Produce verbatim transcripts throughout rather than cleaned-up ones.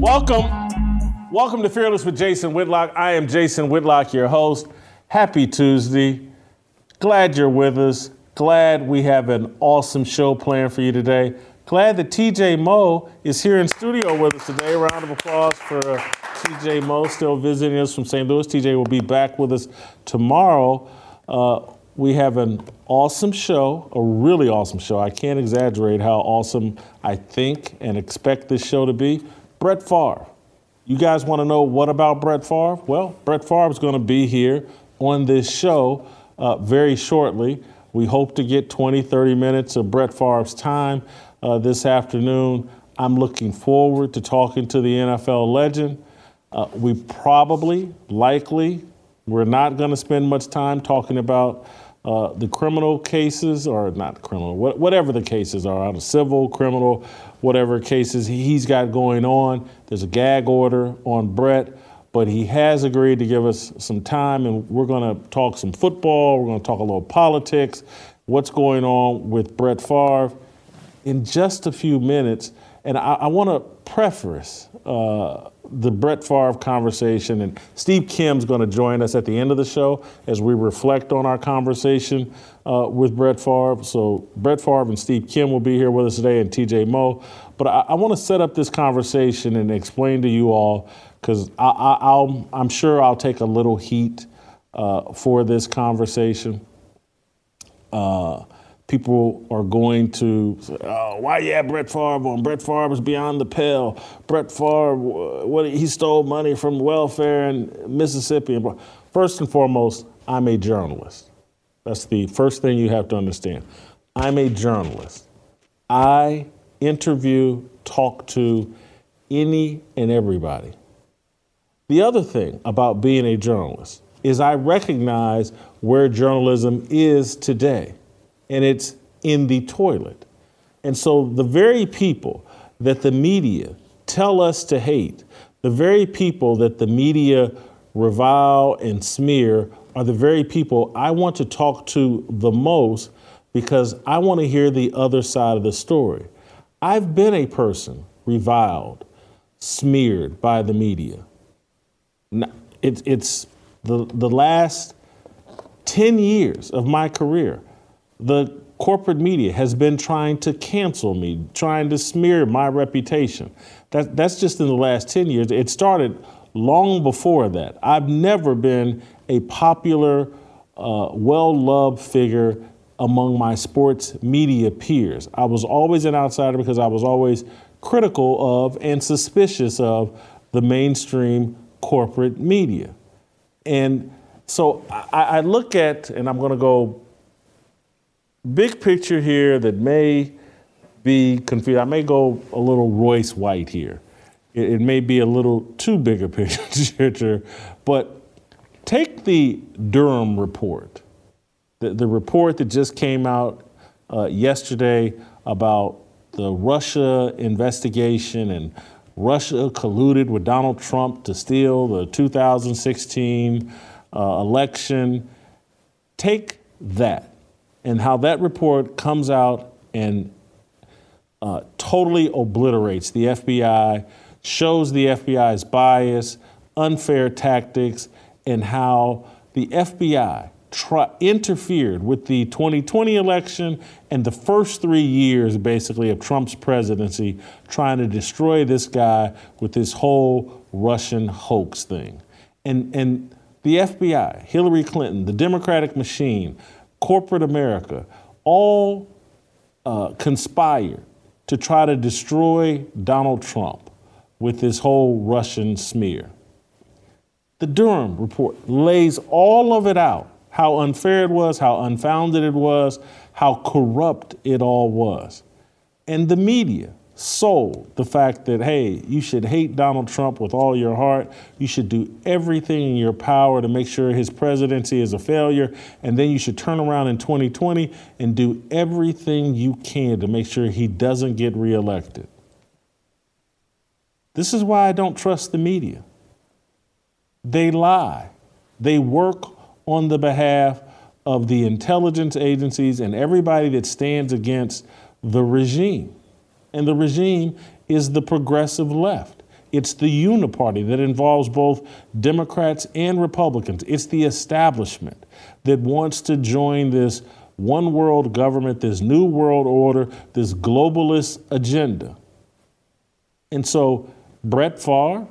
Welcome. Welcome to Fearless with Jason Whitlock. I am Jason Whitlock, your host. Happy Tuesday. Glad you're with us. Glad we have an awesome show planned for you today. Glad that T J Moe is here in studio with us today. A round of applause for T J Moe, still visiting us from Saint Louis. T J will be back with us tomorrow. Uh, we have an awesome show, a really awesome show. I can't exaggerate how awesome I think and expect this show to be. Brett Favre. You guys want to know what about Brett Favre? Well, Brett Favre is going to be here on this show uh, very shortly. We hope to get twenty, thirty minutes of Brett Favre's time uh, this afternoon. I'm looking forward to talking to the N F L legend. Uh, we probably, likely, we're not going to spend much time talking about uh, the criminal cases, or not criminal, wh- whatever the cases are, on a civil, criminal, whatever cases he's got going on. There's a gag order on Brett, but he has agreed to give us some time, and we're going to talk some football. We're going to talk a little politics, what's going on with Brett Favre in just a few minutes. And I, I want to preface uh, the Brett Favre conversation, and Steve Kim's going to join us at the end of the show as we reflect on our conversation uh, with Brett Favre. So Brett Favre and Steve Kim will be here with us today, and T J Moe. But I, I want to set up this conversation and explain to you all, because I, I, I'll, I'm sure I'll take a little heat uh, for this conversation. Uh, People are going to say, oh, why you have Brett Favre on? Brett Favre is beyond the pale. Brett Favre, what, he stole money from welfare in Mississippi. First and foremost, I'm a journalist. That's the first thing you have to understand. I'm a journalist. I interview, talk to any and everybody. The other thing about being a journalist is I recognize where journalism is today. And it's in the toilet. And so the very people that the media tell us to hate, the very people that the media revile and smear, are the very people I want to talk to the most, because I want to hear the other side of the story. I've been a person reviled, smeared by the media. It's, it's the, the last ten years of my career. The corporate media has been trying to cancel me, trying to smear my reputation. That, that's just in the last ten years. It started long before that. I've never been a popular, uh, well-loved figure among my sports media peers. I was always an outsider because I was always critical of and suspicious of the mainstream corporate media. And so I, I look at, and I'm going to go big picture here that may be confused. I may go a little Royce White here. It, it may be a little too big a picture, but take the Durham report, the, the report that just came out uh, yesterday about the Russia investigation and Russia colluded with Donald Trump to steal the two thousand sixteen uh, election. Take that. And how that report comes out and uh, totally obliterates the F B I, shows the F B I's bias, unfair tactics, and how the F B I tri- interfered with the twenty twenty election and the first three years, basically, of Trump's presidency, trying to destroy this guy with this whole Russian hoax thing. And, and the F B I, Hillary Clinton, the Democratic machine, corporate America, all uh, conspired to try to destroy Donald Trump, with this whole Russian smear. The Durham report lays all of it out, how unfair it was, how unfounded it was, how corrupt it all was. And the media sold the fact that, hey, you should hate Donald Trump with all your heart. You should do everything in your power to make sure his presidency is a failure. And then you should turn around in twenty twenty and do everything you can to make sure he doesn't get reelected. This is why I don't trust the media. They lie. They work on the behalf of the intelligence agencies and everybody that stands against the regime. And the regime is the progressive left. It's the uniparty that involves both Democrats and Republicans. It's the establishment that wants to join this one world government, this new world order, this globalist agenda. And so Brett Favre,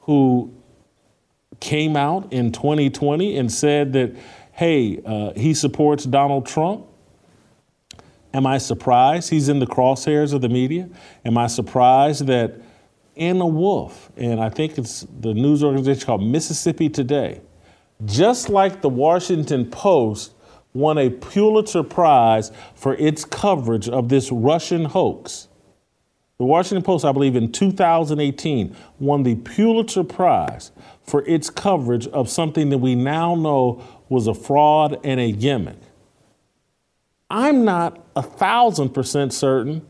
who came out in twenty twenty and said that, hey, uh, he supports Donald Trump. Am I surprised he's in the crosshairs of the media? Am I surprised that Anna Wolfe, and I think it's the news organization called Mississippi Today, just like the Washington Post, won a Pulitzer Prize for its coverage of this Russian hoax? The Washington Post, I believe in two thousand eighteen, won the Pulitzer Prize for its coverage of something that we now know was a fraud and a gimmick. I'm not a thousand percent certain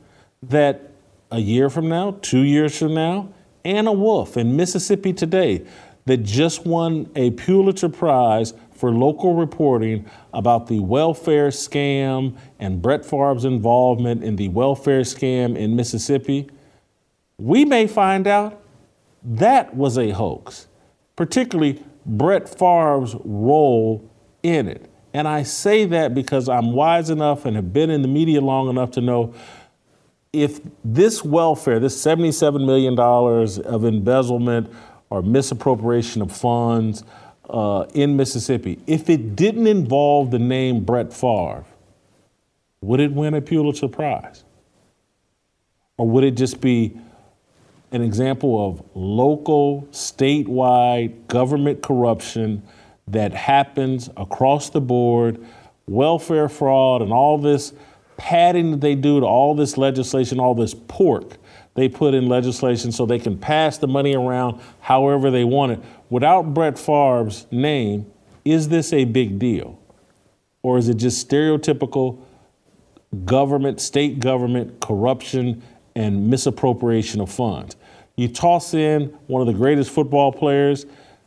that a year from now, two years from now, Anna Wolfe in Mississippi Today, that just won a Pulitzer Prize for local reporting about the welfare scam and Brett Favre's involvement in the welfare scam in Mississippi, we may find out that was a hoax, particularly Brett Favre's role in it. And I say that because I'm wise enough and have been in the media long enough to know if this welfare, this seventy-seven million dollars of embezzlement or misappropriation of funds uh, in Mississippi, if it didn't involve the name Brett Favre, would it win a Pulitzer Prize? Or would it just be an example of local, statewide government corruption that happens across the board, welfare fraud and all this padding that they do to all this legislation, all this pork they put in legislation so they can pass the money around however they want it. Without Brett Favre's name, is this a big deal? Or is it just stereotypical government, state government corruption and misappropriation of funds? You toss in one of the greatest football players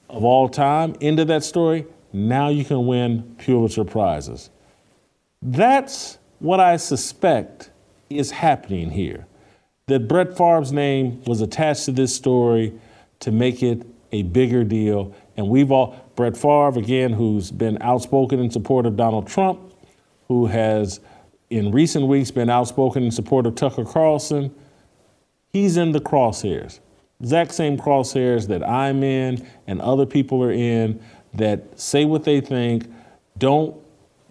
of all time into that story, now you can win Pulitzer Prizes. That's what I suspect is happening here, that Brett Favre's name was attached to this story to make it a bigger deal. And we've all, Brett Favre, again, who's been outspoken in support of Donald Trump, who has in recent weeks been outspoken in support of Tucker Carlson, he's in the crosshairs. Exact same crosshairs that I'm in and other people are in that say what they think, don't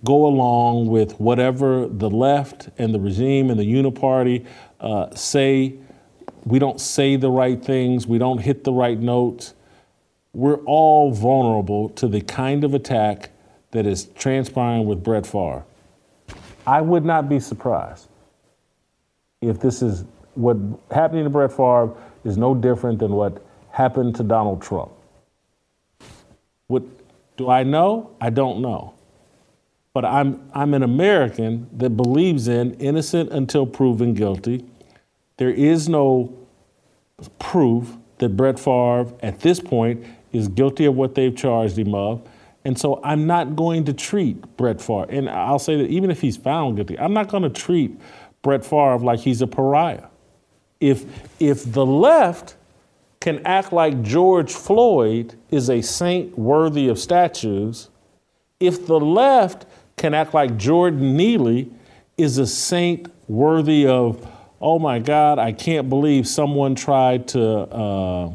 go along with whatever the left and the regime and the uniparty uh, say. We don't say the right things. We don't hit the right notes. We're all vulnerable to the kind of attack that is transpiring with Brett Favre. I would not be surprised if this is what happening to Brett Favre is no different than what happened to Donald Trump. What do I know? I don't know. But I'm I'm an American that believes in innocent until proven guilty. There is no proof that Brett Favre at this point is guilty of what they've charged him of. And so I'm not going to treat Brett Favre. And I'll say that even if he's found guilty, I'm not going to treat Brett Favre like he's a pariah. If if the left can act like George Floyd is a saint worthy of statues, if the left can act like Jordan Neely is a saint worthy of, oh my God, I can't believe someone tried to uh,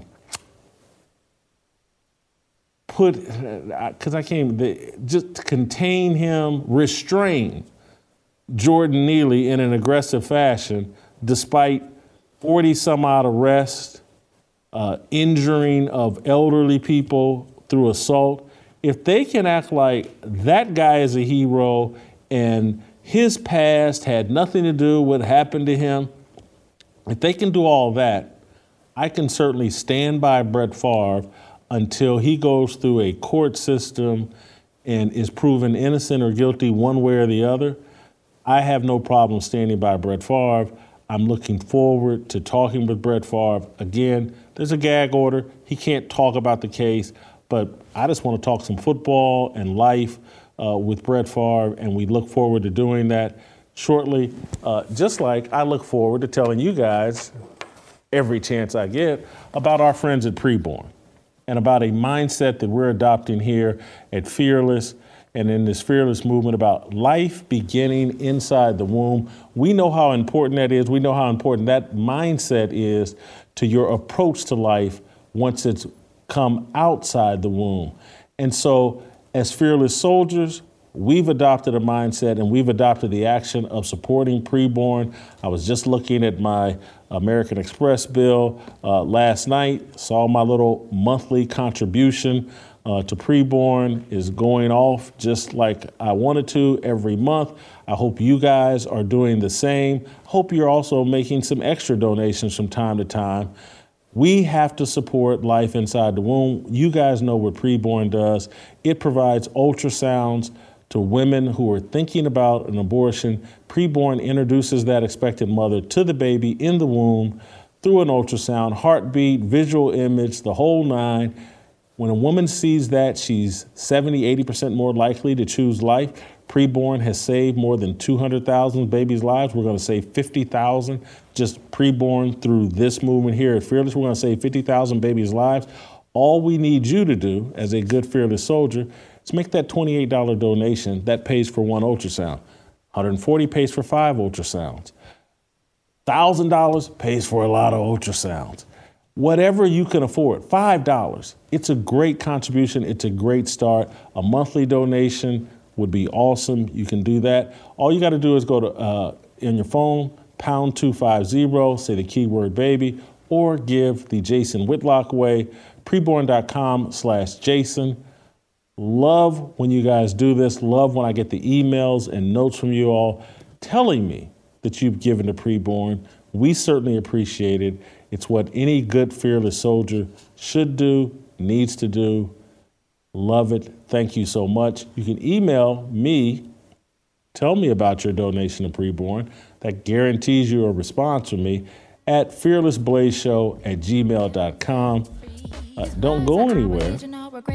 put, because I can't, the, just to contain him, restrain Jordan Neely in an aggressive fashion, despite forty some odd arrests, uh, injuring of elderly people through assault, if they can act like that guy is a hero and his past had nothing to do with what happened to him, if they can do all that, I can certainly stand by Brett Favre until he goes through a court system and is proven innocent or guilty one way or the other. I have no problem standing by Brett Favre. I'm looking forward to talking with Brett Favre. Again, there's a gag order. He can't talk about the case, but I just want to talk some football and life uh, with Brett Favre, and we look forward to doing that shortly, uh, just like I look forward to telling you guys every chance I get about our friends at Preborn and about a mindset that we're adopting here at Fearless and in this Fearless movement about life beginning inside the womb. We know how important that is. We know how important that mindset is to your approach to life once it's come outside the womb. And so as Fearless soldiers, we've adopted a mindset and we've adopted the action of supporting Preborn. I was just looking at my American Express bill uh, last night, saw my little monthly contribution uh, to Preborn is going off just like I wanted to every month. I hope you guys are doing the same. Hope you're also making some extra donations from time to time. We have to support life inside the womb. You guys know what Preborn does. It provides ultrasounds to women who are thinking about an abortion. Preborn introduces that expected mother to the baby in the womb through an ultrasound, heartbeat, visual image, the whole nine. When a woman sees that, she's seventy, eighty percent more likely to choose life. Preborn has saved more than two hundred thousand babies' lives. We're going to save fifty thousand just Preborn through this movement here at Fearless. We're going to save fifty thousand babies' lives. All we need you to do as a good Fearless soldier is make that twenty-eight dollars donation. That pays for one ultrasound. one hundred forty dollars pays for five ultrasounds. one thousand dollars pays for a lot of ultrasounds. Whatever you can afford, five dollars. It's a great contribution. It's a great start. A monthly donation would be awesome. You can do that. All you got to do is go to uh, in your phone, pound two fifty, say the keyword baby, or give the Jason Whitlock way, preborn.com slash Jason. Love when you guys do this. Love when I get the emails and notes from you all telling me that you've given to Preborn. We certainly appreciate it. It's what any good Fearless soldier should do, needs to do. Love it. Thank you so much. You can email me. Tell me about your donation to Preborn. That guarantees you a response from me at fearlessblazeshow at gmail dot com. Uh, don't go anywhere.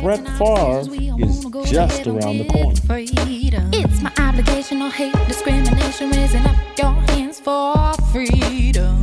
Brett Favre is just around the corner. It's my obligation, no hate, discrimination, raising up your hands for freedom.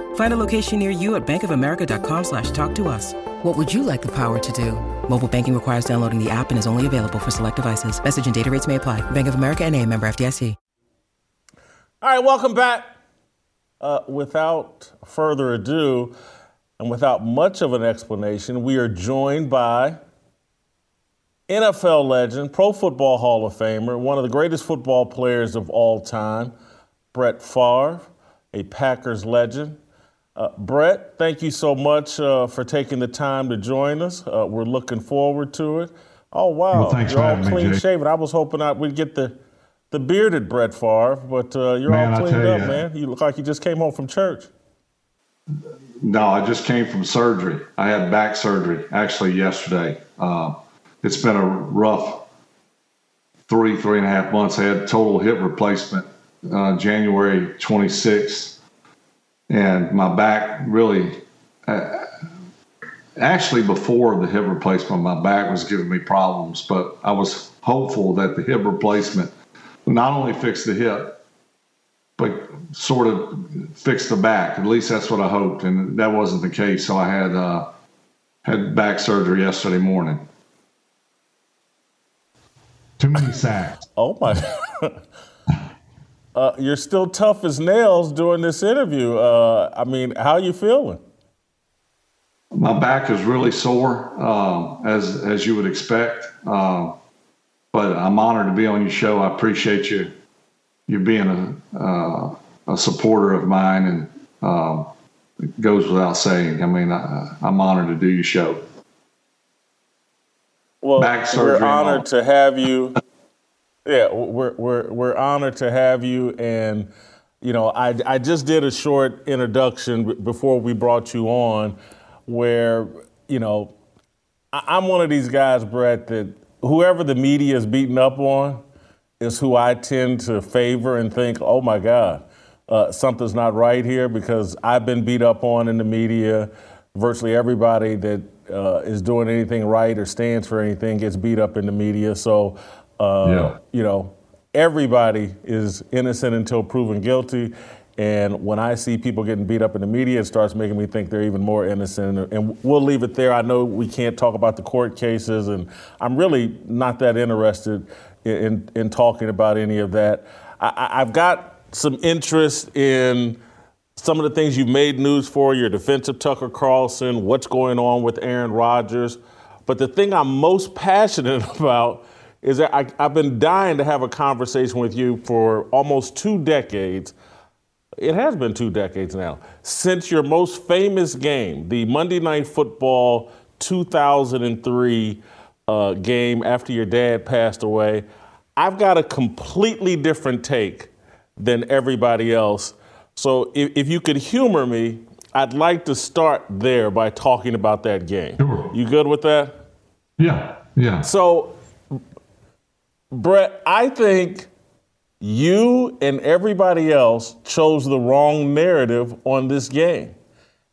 Find a location near you at bankofamerica.com slash talk to us. What would you like the power to do? Mobile banking requires downloading the app and is only available for select devices. Message and data rates may apply. Bank of America N A, member F D I C. All right, welcome back. Uh, without further ado, and without much of an explanation, we are joined by N F L legend, Pro Football Hall of Famer, one of the greatest football players of all time, Brett Favre, a Packers legend. Uh, Brett, thank you so much uh, for taking the time to join us. Uh, we're looking forward to it. Oh, wow, well, you're all clean-shaven. I was hoping I, we'd get the... The bearded Brett Favre, but uh, you're man, all cleaned up, you, man. You look like you just came home from church. No, I just came from surgery. I had back surgery actually yesterday. Uh, it's been a rough three, three and a half months. I had total hip replacement uh, January twenty-sixth, and my back really uh, actually before the hip replacement, my back was giving me problems, but I was hopeful that the hip replacement not only fix the hip, but sort of fix the back. At least that's what I hoped, and that wasn't the case. So I had uh, had back surgery yesterday morning. Too many sacks. Oh my! Uh, you're still tough as nails during this interview. Uh, I mean, how are you feeling? My back is really sore, uh, as as you would expect. Uh, but I'm honored to be on your show. I appreciate you you being a uh, a supporter of mine, and uh, it goes without saying. I mean, I, I'm honored to do your show. Well, back surgery, we're honored to have you. Yeah, we're we're we're honored to have you, and you know, I I just did a short introduction before we brought you on, where, you know, I'm one of these guys, Brett, that whoever the media is beating up on is who I tend to favor and think, oh my God, uh, something's not right here, because I've been beat up on in the media. Virtually everybody that uh, is doing anything right or stands for anything gets beat up in the media. So, uh, yeah. you know, everybody is innocent until proven guilty. And when I see people getting beat up in the media, it starts making me think they're even more innocent. And we'll leave it there. I know we can't talk about the court cases, and I'm really not that interested in in, in talking about any of that. I, I've got some interest in some of the things you made news for, your defense of Tucker Carlson, what's going on with Aaron Rodgers. But the thing I'm most passionate about is that I, I've been dying to have a conversation with you for almost two decades. It has been two decades now since your most famous game, the Monday Night Football two thousand three uh, game after your dad passed away. I've got a completely different take than everybody else. So if, if you could humor me, I'd like to start there by talking about that game. Sure. You good with that? Yeah, yeah. So, Brett, I think you and everybody else chose the wrong narrative on this game.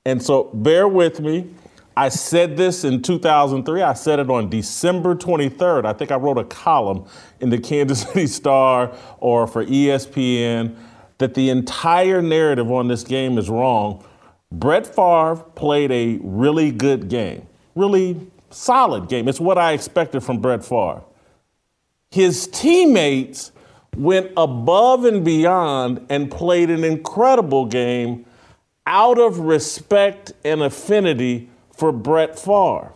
And so bear with me. I said this in two thousand three. I said it on December twenty-third. I think I wrote a column in the Kansas City Star or for E S P N that the entire narrative on this game is wrong. Brett Favre played a really good game, really solid game. It's what I expected from Brett Favre. His teammates went above and beyond and played an incredible game out of respect and affinity for Brett Favre.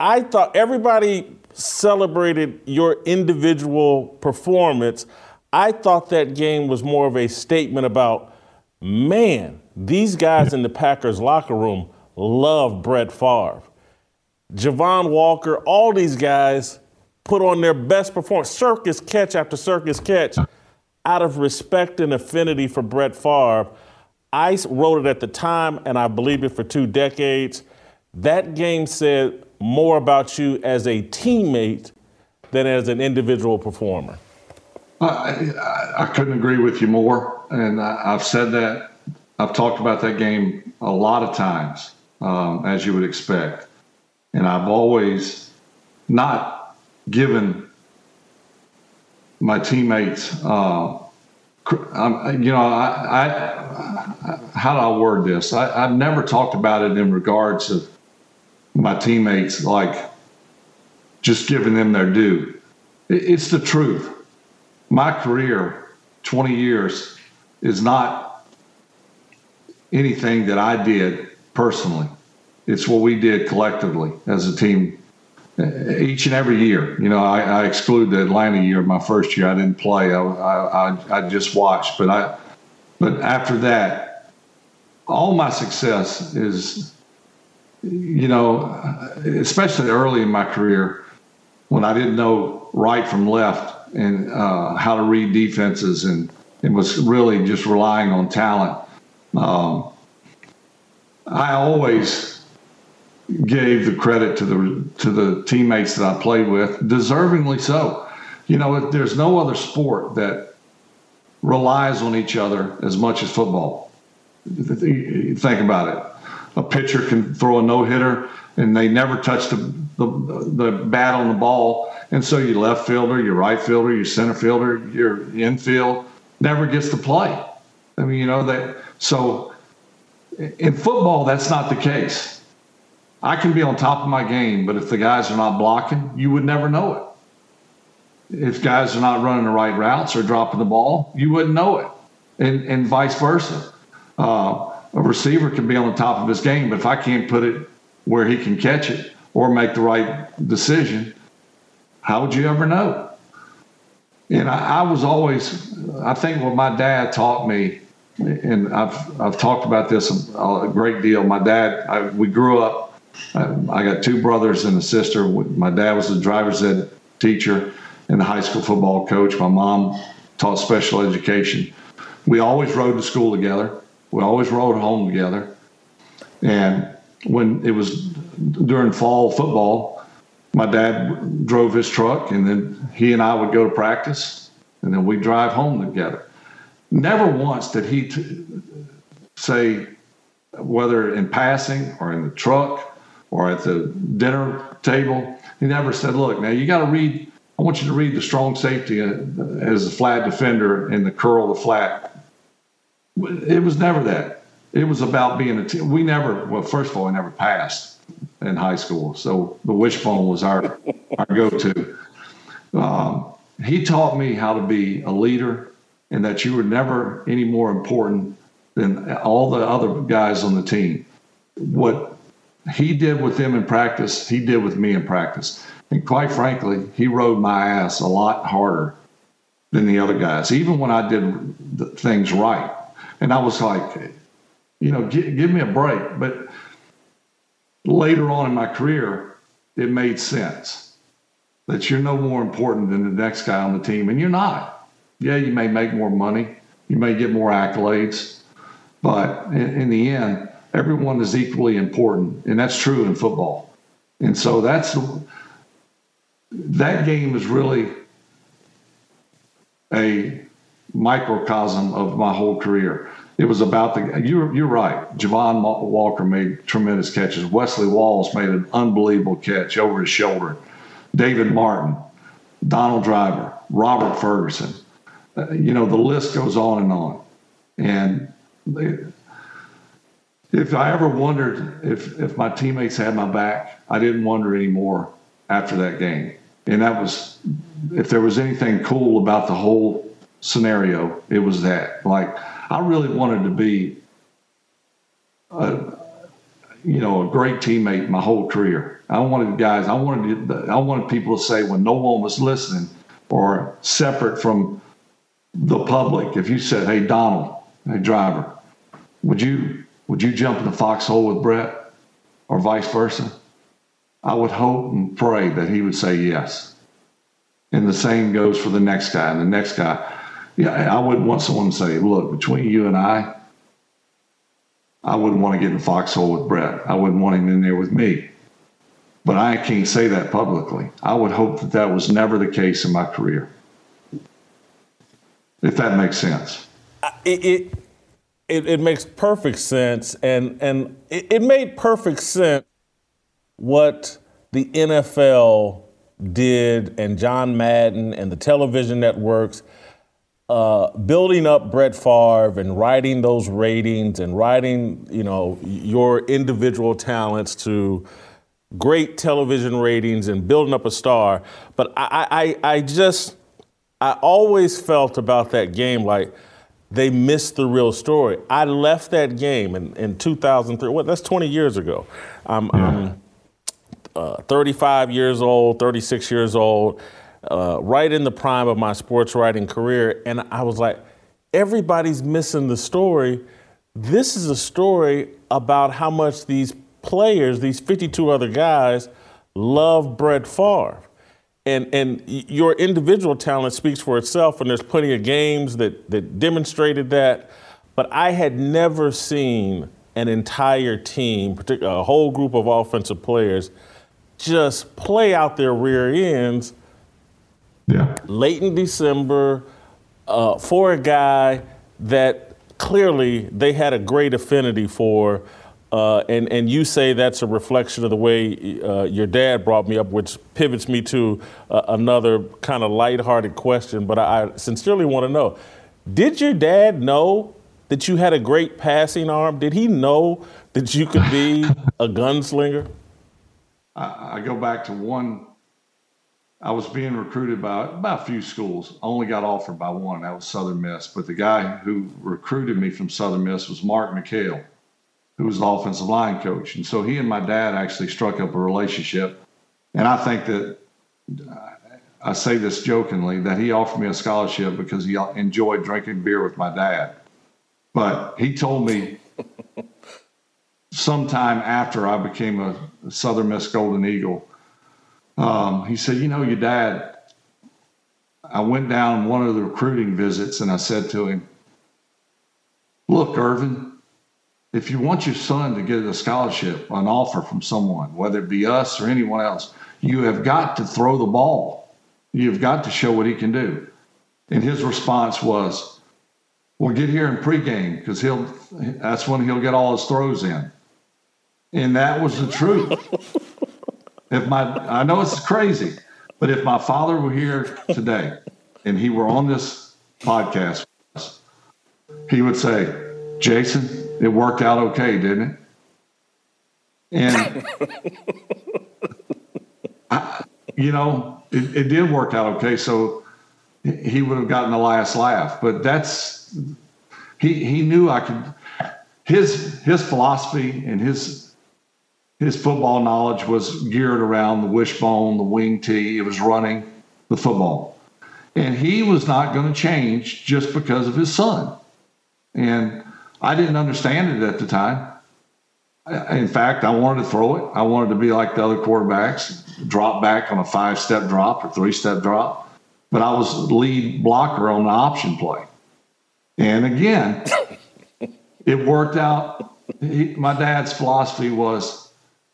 I thought everybody celebrated your individual performance. I thought that game was more of a statement about, man, these guys in the Packers locker room love Brett Favre. Javon Walker, all these guys put on their best performance, circus catch after circus catch, out of respect and affinity for Brett Favre. I wrote it at the time, and I believed it for two decades. That game said more about you as a teammate than as an individual performer. I, I, I couldn't agree with you more, and I, I've said that. I've talked about that game a lot of times, um, as you would expect, and I've always not given my teammates, uh, I'm, you know, I, I, I, how do I word this? I, I've never talked about it in regards to my teammates, like just giving them their due. It, it's the truth. My career, twenty years, is not anything that I did personally. It's what we did collectively as a team. Each and every year, you know, I, I exclude the Atlanta year. My first year, I didn't play. I, I, I just watched. But I, but after that, all my success is, you know, especially early in my career, when I didn't know right from left and uh, how to read defenses, and it was really just relying on talent. Um, I always gave the credit to the to the teammates that I played with, deservingly so. You know, there's no other sport that relies on each other as much as football. Think about it. A pitcher can throw a no-hitter, and they never touch the, the, the bat on the ball, and so your left fielder, your right fielder, your center fielder, your infield never gets to play. I mean, you know, that. So in football, that's not the case. I can be on top of my game, but if the guys are not blocking, you would never know it. if guys are not running the right routes or dropping the ball, you wouldn't know it, and and vice versa. Uh, a receiver can be on the top of his game, but if I can't put it where he can catch it or make the right decision, how would you ever know? And I, I was always, I think what my dad taught me, and I've I've talked about this a great deal. My dad, I, we grew up, I, I got two brothers and a sister. My dad was a driver's ed teacher and a high school football coach. My mom taught special education. We always rode to school together. We always rode home together. And when it was during fall football, my dad drove his truck, and then he and I would go to practice, and then we'd drive home together. Never once did he t- say, whether in passing or in the truck or at the dinner table, he never said, look, now you got to read, I want you to read the strong safety as the flat defender and the curl of the flat. It was never that. It was about being a team. We never, well, first of all, we never passed in high school. So the wishbone was our, our go-to. Um, he taught me how to be a leader and that you were never any more important than all the other guys on the team. What he did with them in practice, he did with me in practice. And quite frankly, he rode my ass a lot harder than the other guys, even when I did things right. And I was like, you know, give, give me a break. But later on in my career, it made sense that you're no more important than the next guy on the team, and you're not. Yeah, you may make more money, you may get more accolades, but in, in the end, everyone is equally important, and that's true in football. And so that's that game is really a microcosm of my whole career. It was about the you're you're right. Javon Walker made tremendous catches. Wesley Walls made an unbelievable catch over his shoulder. David Martin, Donald Driver, Robert Ferguson. Uh, you know, the list goes on and on. And they, if I ever wondered if if my teammates had my back, I didn't wonder anymore after that game. And that was, if there was anything cool about the whole scenario, it was that. Like, I really wanted to be a, you know, a great teammate my whole career. I wanted guys, I wanted, I wanted people to say when no one was listening or separate from the public, if you said, hey, Donald, hey, Driver, would you, would you jump in the foxhole with Brett or vice versa? I would hope and pray that he would say yes. And the same goes for the next guy and the next guy. Yeah, I wouldn't want someone to say, look, between you and I, I wouldn't want to get in the foxhole with Brett. I wouldn't want him in there with me. But I can't say that publicly. I would hope that that was never the case in my career, if that makes sense. It it, it, it makes perfect sense, and, and it, it made perfect sense what the N F L did and John Madden and the television networks Uh, building up Brett Favre and writing those ratings and writing, you know, your individual talents to great television ratings and building up a star. But I, I, I just, I always felt about that game like they missed the real story. I left that game in, in two thousand three. What? That's twenty years ago. I'm, yeah. I'm uh, thirty-five years old, thirty-six years old. Uh, right in the prime of my sports writing career, and I was like, everybody's missing the story. This is a story about how much these players, these fifty-two other guys, love Brett Favre. And and your individual talent speaks for itself, and there's plenty of games that, that demonstrated that. But I had never seen an entire team, a whole group of offensive players, just play out their rear ends. Yeah. Late in December, uh, for a guy that clearly they had a great affinity for, uh, and, and you say that's a reflection of the way uh, your dad brought me up, which pivots me to uh, another kind of lighthearted question, but I, I sincerely want to know, did your dad know that you had a great passing arm? Did he know that you could be a gunslinger? I, I go back to one I was being recruited by, by a few schools. I only got offered by one. That was Southern Miss. But the guy who recruited me from Southern Miss was Mark McHale, who was the offensive line coach. And so he and my dad actually struck up a relationship. And I think that, I say this jokingly, that he offered me a scholarship because he enjoyed drinking beer with my dad. But he told me sometime after I became a Southern Miss Golden Eagle, Um, he said, you know, your dad, I went down one of the recruiting visits and I said to him, look, Irvin, if you want your son to get a scholarship, an offer from someone, whether it be us or anyone else, you have got to throw the ball. You've got to show what he can do. And his response was, well, get here in pregame because he'll, that's when he'll get all his throws in. And that was the truth. If my, I know it's crazy, but if my father were here today and he were on this podcast, he would say, Jason, it worked out okay, didn't it? And, I, you know, it, it did work out okay, so he would have gotten the last laugh. But that's, he, he knew I could, his his philosophy and his His football knowledge was geared around the wishbone, the wing tee. It was running the football. And he was not going to change just because of his son. And I didn't understand it at the time. In fact, I wanted to throw it. I wanted to be like the other quarterbacks, drop back on a five-step drop or three-step drop. But I was the lead blocker on the option play. And again, it worked out. He, my dad's philosophy was,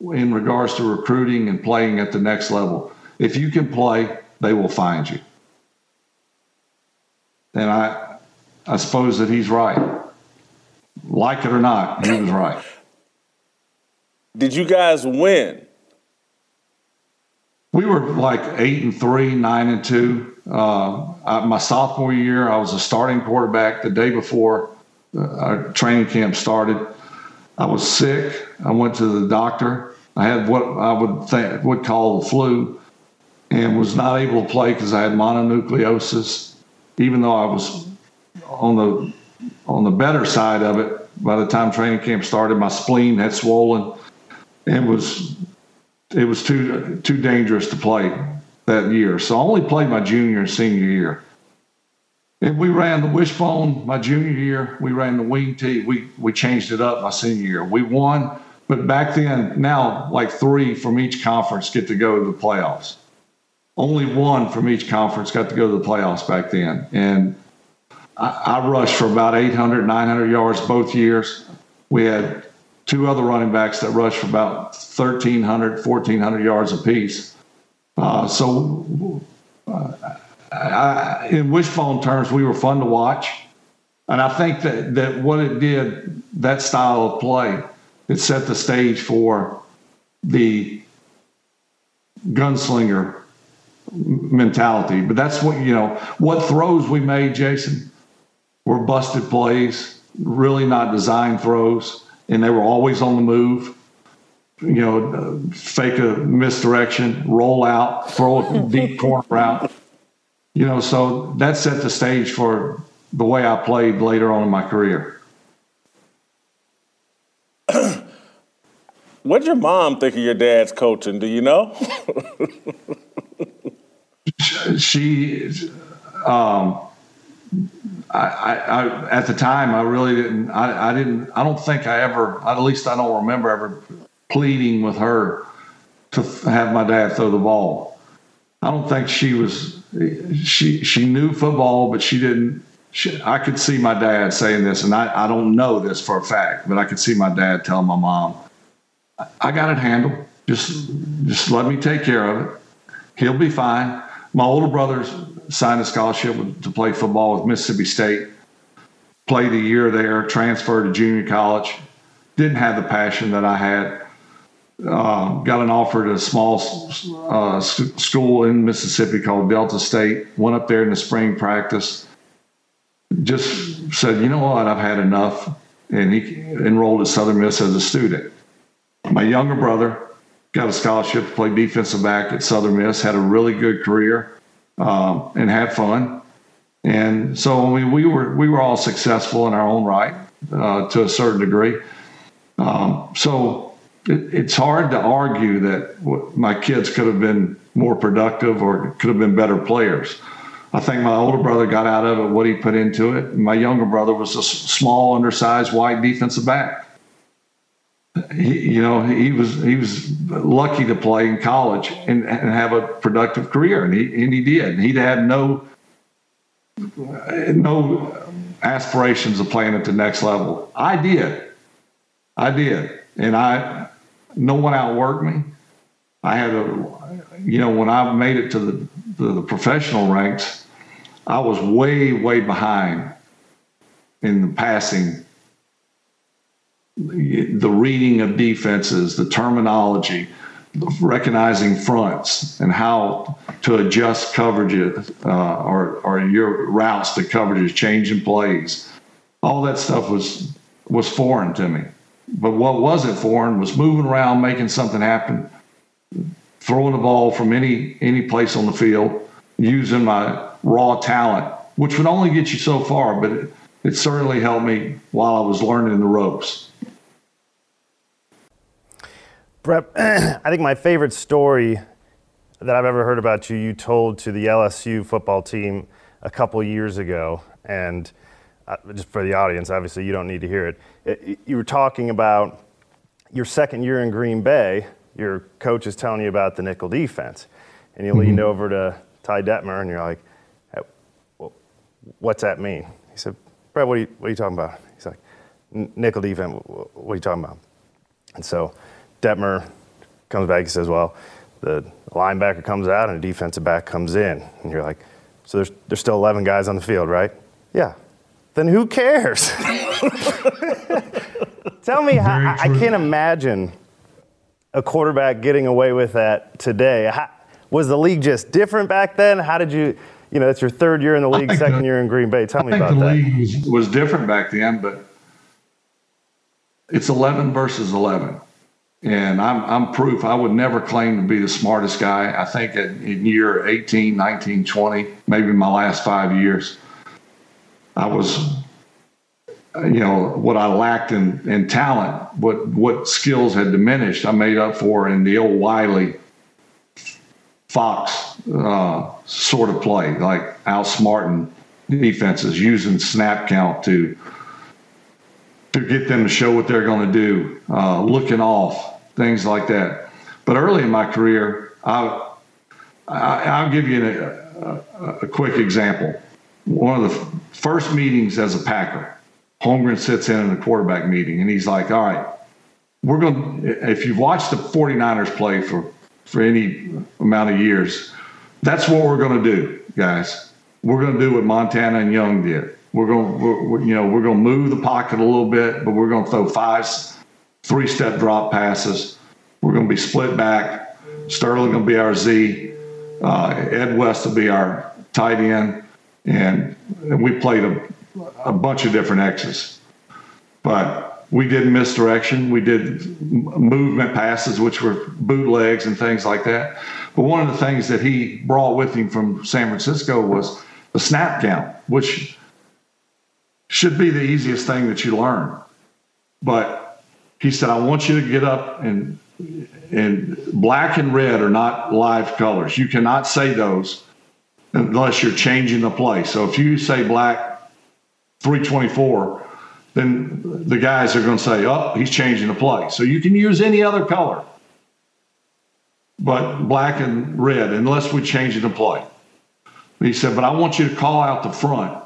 in regards to recruiting and playing at the next level, if you can play, they will find you. And I, I suppose that he's right. Like it or not, he was right. Did you guys win? We were like eight and three, nine and two. Uh, I, my sophomore year, I was a starting quarterback. The day before our training camp started, I was sick. I went to the doctor. I had what I would think, would call the flu, and was not able to play because I had mononucleosis, even though I was on the on the better side of it. By the time training camp started, my spleen had swollen. It was it was too too dangerous to play that year. So I only played my junior and senior year. And we ran the wishbone my junior year. We ran the wing tee. We we changed it up my senior year. We won, but back then, now like three from each conference get to go to the playoffs. Only one from each conference got to go to the playoffs back then. And I, I rushed for about eight hundred, nine hundred yards both years. We had two other running backs that rushed for about thirteen hundred, fourteen hundred yards apiece. Uh, so... Uh, I, in wishbone terms, we were fun to watch. And I think that, that what it did, that style of play, it set the stage for the gunslinger mentality. But that's what, you know, what throws we made, Jason, were busted plays, really not designed throws. And they were always on the move. You know, fake a misdirection, roll out, throw a deep corner out. You know, so that set the stage for the way I played later on in my career. What'd your mom think of your dad's coaching? Do you know? she, um, I, I, I, at the time, I really didn't. I, I didn't. I don't think I ever. At least I don't remember ever pleading with her to have my dad throw the ball. I don't think she was, she she knew football, but she didn't, she, I could see my dad saying this, and I, I don't know this for a fact, but I could see my dad telling my mom, I got it handled. Just, just let me take care of it. He'll be fine. My older brother signed a scholarship to play football with Mississippi State, played a year there, transferred to junior college, didn't have the passion that I had. Uh, got an offer to a small uh, school in Mississippi called Delta State. Went up there in the spring practice. Just said, you know what, I've had enough. And he enrolled at Southern Miss as a student. My younger brother got a scholarship to play defensive back at Southern Miss, had a really good career, um, and had fun. And so, I mean, we were we were all successful in our own right uh, to a certain degree. Um, so it, it's hard to argue that my kids could have been more productive or could have been better players. I think my older brother got out of it what he put into it. My younger brother was a small, undersized, white defensive back. He, you know, he was he was lucky to play in college and, and have a productive career, and he and he did. And he'd had no no aspirations of playing at the next level. I did, I did, and I no one outworked me. I had a, you know, when I made it to the the, the professional ranks, I was way way behind in the passing. The reading of defenses, the terminology, recognizing fronts, and how to adjust coverages uh, or or your routes to coverages, changing plays, all that stuff was was foreign to me. But what wasn't foreign was moving around, making something happen, throwing the ball from any any place on the field, using my raw talent, which would only get you so far, but it, it certainly helped me while I was learning the ropes. Brett, I think my favorite story that I've ever heard about you, you told to the L S U football team a couple years ago. And just for the audience, obviously you don't need to hear it. You were talking about your second year in Green Bay, your coach is telling you about the nickel defense. And you mm-hmm. leaned over to Ty Detmer and you're like, what's that mean? He said, Brett, what are you, what are you talking about? He's like, nickel defense, what are you talking about? And so Detmer comes back and says, well, the linebacker comes out and a defensive back comes in. And you're like, so there's there's still eleven guys on the field, right? Yeah. Then who cares? Tell me, how, I can't imagine a quarterback getting away with that today. How, was the league just different back then? How did you, you know, that's your third year in the league, second the, year in Green Bay. Tell I me think about the that. The league was different back then, but it's eleven versus eleven. And I'm I'm proof. I would never claim to be the smartest guy. I think that in year eighteen, nineteen, twenty, maybe my last five years, I was, you know, what I lacked in, in talent, what what skills had diminished, I made up for in the old Wiley Fox uh, sort of play, like outsmarting defenses, using snap count to to get them to show what they're going to do, uh, looking off, things like that. But early in my career, I, I, I'll give you a, a, a quick example. One of the f- first meetings as a Packer, Holmgren sits in in a quarterback meeting, and he's like, all right, we're going to – if you've watched the 49ers play for, for any amount of years, that's what we're going to do, guys. We're going to do what Montana and Young did. We're going to, you know, we're going to move the pocket a little bit, but we're going to throw five, three-step drop passes. We're going to be split back. Sterling will be our Z. Uh, Ed West will be our tight end. And we played a, a bunch of different X's. But we did misdirection. We did movement passes, which were bootlegs and things like that. But one of the things that he brought with him from San Francisco was the snap count, which should be the easiest thing that you learn. But he said, I want you to get up and and black and red are not live colors. You cannot say those unless you're changing the play. So if you say black three twenty-four, then the guys are going to say, oh, he's changing the play. So you can use any other color, but black and red, unless we're changing the play. He said, but I want you to call out the front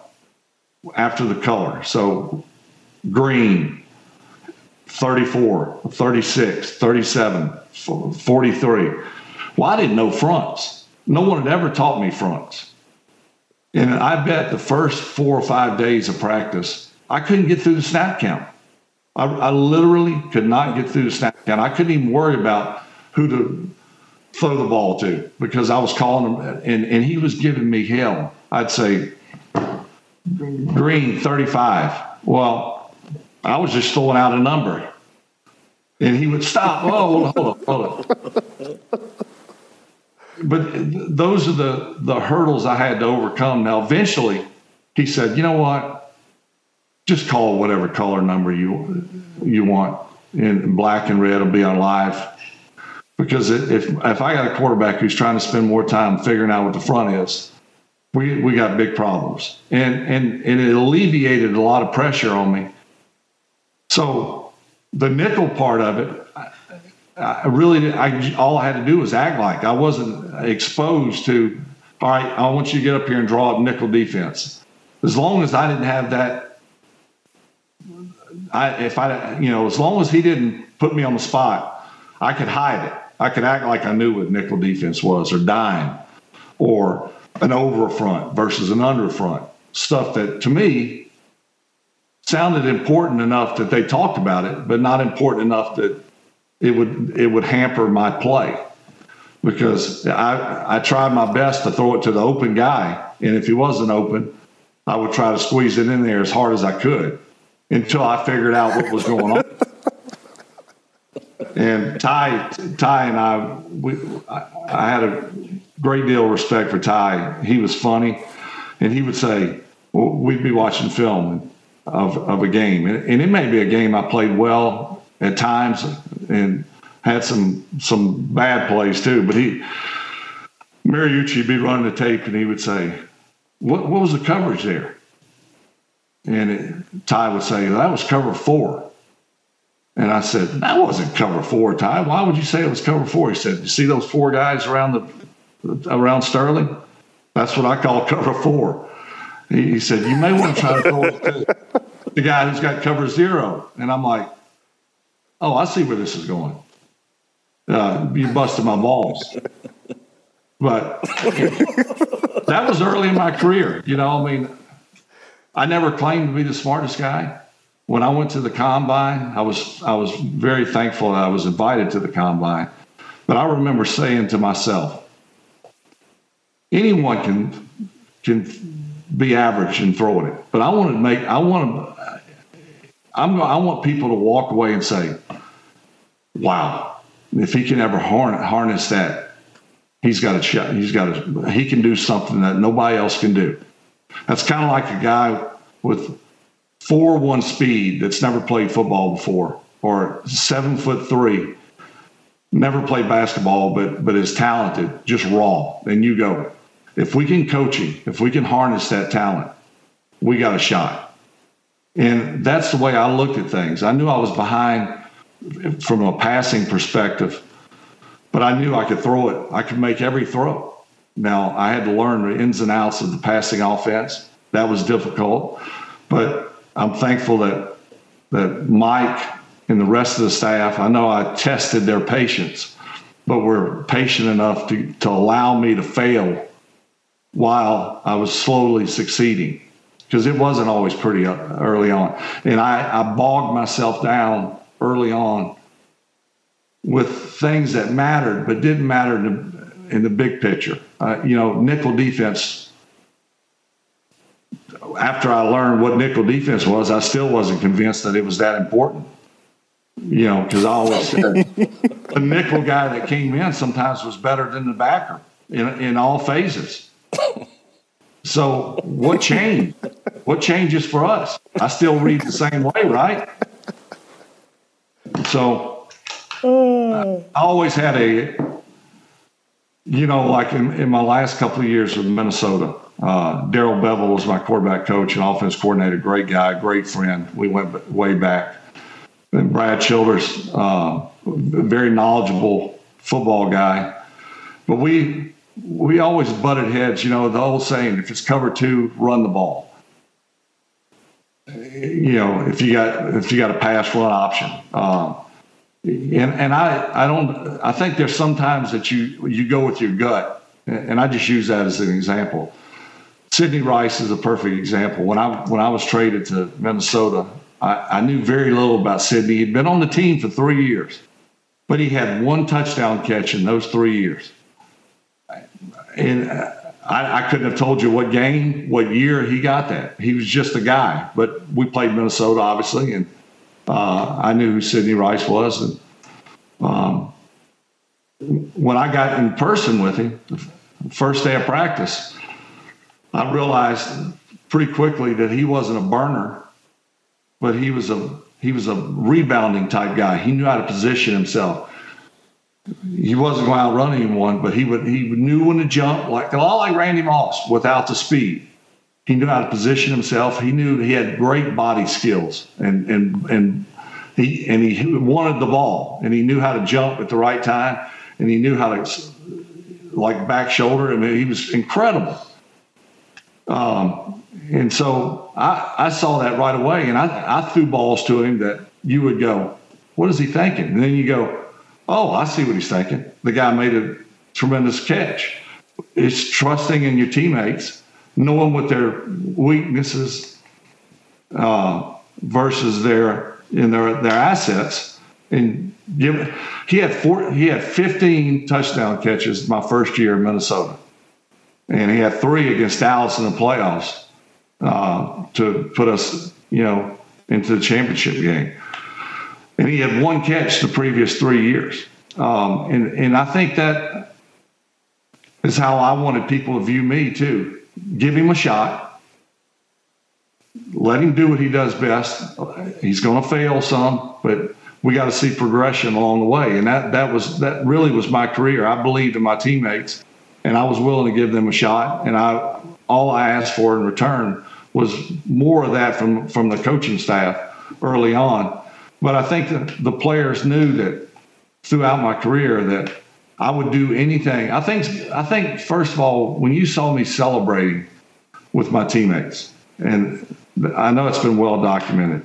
after the color. So green, thirty-four, thirty-six, thirty-seven, forty-three. Well, I didn't know fronts. No one had ever taught me fronts. And I bet the first four or five days of practice, I couldn't get through the snap count. I, I literally could not get through the snap count. I couldn't even worry about who to throw the ball to because I was calling him, and, and he was giving me hell. I'd say, green thirty-five. Well, I was just throwing out a number. And he would stop. Oh, hold on, hold on. But those are the, the hurdles I had to overcome. Now, eventually, he said, you know what? Just call whatever color number you you want. And black and red will be on live. Because if if I got a quarterback who's trying to spend more time figuring out what the front is, we we got big problems. And, and, and it alleviated a lot of pressure on me. So the nickel part of it, I, I really, I all I had to do was act like I wasn't exposed to, all right, I want you to get up here and draw up nickel defense. As long as I didn't have that, I if I, you know, as long as he didn't put me on the spot, I could hide it. I could act like I knew what nickel defense was, or dime, or an over front versus an under front, stuff that to me sounded important enough that they talked about it, but not important enough that it would it would hamper my play, because I I tried my best to throw it to the open guy, and if he wasn't open, I would try to squeeze it in there as hard as I could until I figured out what was going on. And Ty Ty and I, we, I, I had a great deal of respect for Ty. He was funny, and he would say, well, we'd be watching film of of a game, and, and it may be a game I played well at times and had some some bad plays too. But he, Mariucci would be running the tape, and he would say, what what was the coverage there? And it, Ty would say, that was cover four. And I said, that wasn't cover four, Ty. Why would you say it was cover four? He said, you see those four guys around the around Sterling? That's what I call cover four. He, he said, you may want to try to throw it to the guy who's got cover zero. And I'm like, oh, I see where this is going. Uh, you busted my balls. But that was early in my career. You know, I mean, I never claimed to be the smartest guy. When I went to the combine, I was I was very thankful that I was invited to the combine. But I remember saying to myself, anyone can can be average in throwing it, but I want to make I want to. I'm, I want people to walk away and say, wow, if he can ever harness that, he's got a shot. He's got a, he can do something that nobody else can do. That's kind of like a guy with four one speed that's never played football before, or seven foot three, never played basketball, but but is talented, just raw. And you go, if we can coach him, if we can harness that talent, we got a shot. And that's the way I looked at things. I knew I was behind from a passing perspective, but I knew I could throw it. I could make every throw. Now, I had to learn the ins and outs of the passing offense. That was difficult. But I'm thankful that that Mike and the rest of the staff, I know I tested their patience, but were patient enough to, to allow me to fail while I was slowly succeeding. Because it wasn't always pretty early on. And I, I bogged myself down early on with things that mattered, but didn't matter in the, in the big picture. Uh, you know, nickel defense, after I learned what nickel defense was, I still wasn't convinced that it was that important. You know, because I always said the nickel guy that came in sometimes was better than the backer in, in all phases. So what changed? What changes for us? I still read the same way, right? So I always had a, you know, like in, in my last couple of years with Minnesota, uh, Daryl Bevell was my quarterback coach and offense coordinator, great guy, great friend. We went way back. And Brad Childers, uh, very knowledgeable football guy. But we... We always butted heads, you know, the old saying, if it's cover two, run the ball. You know, if you got if you got a pass run option. Um, and and I, I don't I think there's sometimes that you you go with your gut, and I just use that as an example. Sidney Rice is a perfect example. When I when I was traded to Minnesota, I, I knew very little about Sidney. He'd been on the team for three years, but he had one touchdown catch in those three years. And I, I couldn't have told you what game, what year he got that. He was just a guy. But we played Minnesota, obviously, and uh, I knew who Sidney Rice was. And Um, when I got in person with him, the first day of practice, I realized pretty quickly that he wasn't a burner, but he was a he was a rebounding type guy. He knew how to position himself. He wasn't going to outrun anyone, but he would he knew when to jump, like a lot like Randy Moss, without the speed. He knew how to position himself. He knew he had great body skills, and and and he and he wanted the ball, and he knew how to jump at the right time, and he knew how to like back shoulder. I mean, he was incredible. Um, and so I I saw that right away, and I I threw balls to him that you would go, what is he thinking? And then you go, oh, I see what he's thinking. The guy made a tremendous catch. It's trusting in your teammates, knowing what their weaknesses uh, versus their in their their assets. And give, he had four, he had fifteen touchdown catches my first year in Minnesota, and he had three against Dallas in the playoffs uh, to put us, you know, into the championship game. And he had one catch the previous three years. Um, and, and I think that is how I wanted people to view me too. Give him a shot. Let him do what he does best. He's going to fail some, but we got to see progression along the way. And that, that was, that really was my career. I believed in my teammates and I was willing to give them a shot. And I, all I asked for in return was more of that from, from the coaching staff early on. But I think that the players knew that throughout my career that I would do anything. I think, I think first of all, when you saw me celebrating with my teammates, and I know it's been well documented,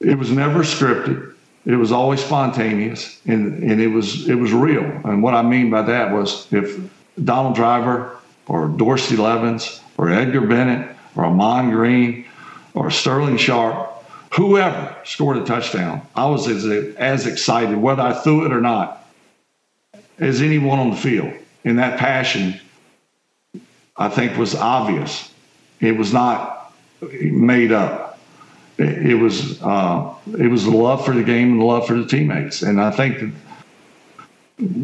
it was never scripted. It was always spontaneous, and, and it was it was real. And what I mean by that was if Donald Driver or Dorsey Levens or Edgar Bennett or Amon Green or Sterling Sharpe, whoever scored a touchdown, I was as, as excited, whether I threw it or not, as anyone on the field. And that passion, I think, was obvious. It was not made up. It, it was uh, it was the love for the game and the love for the teammates. And I think that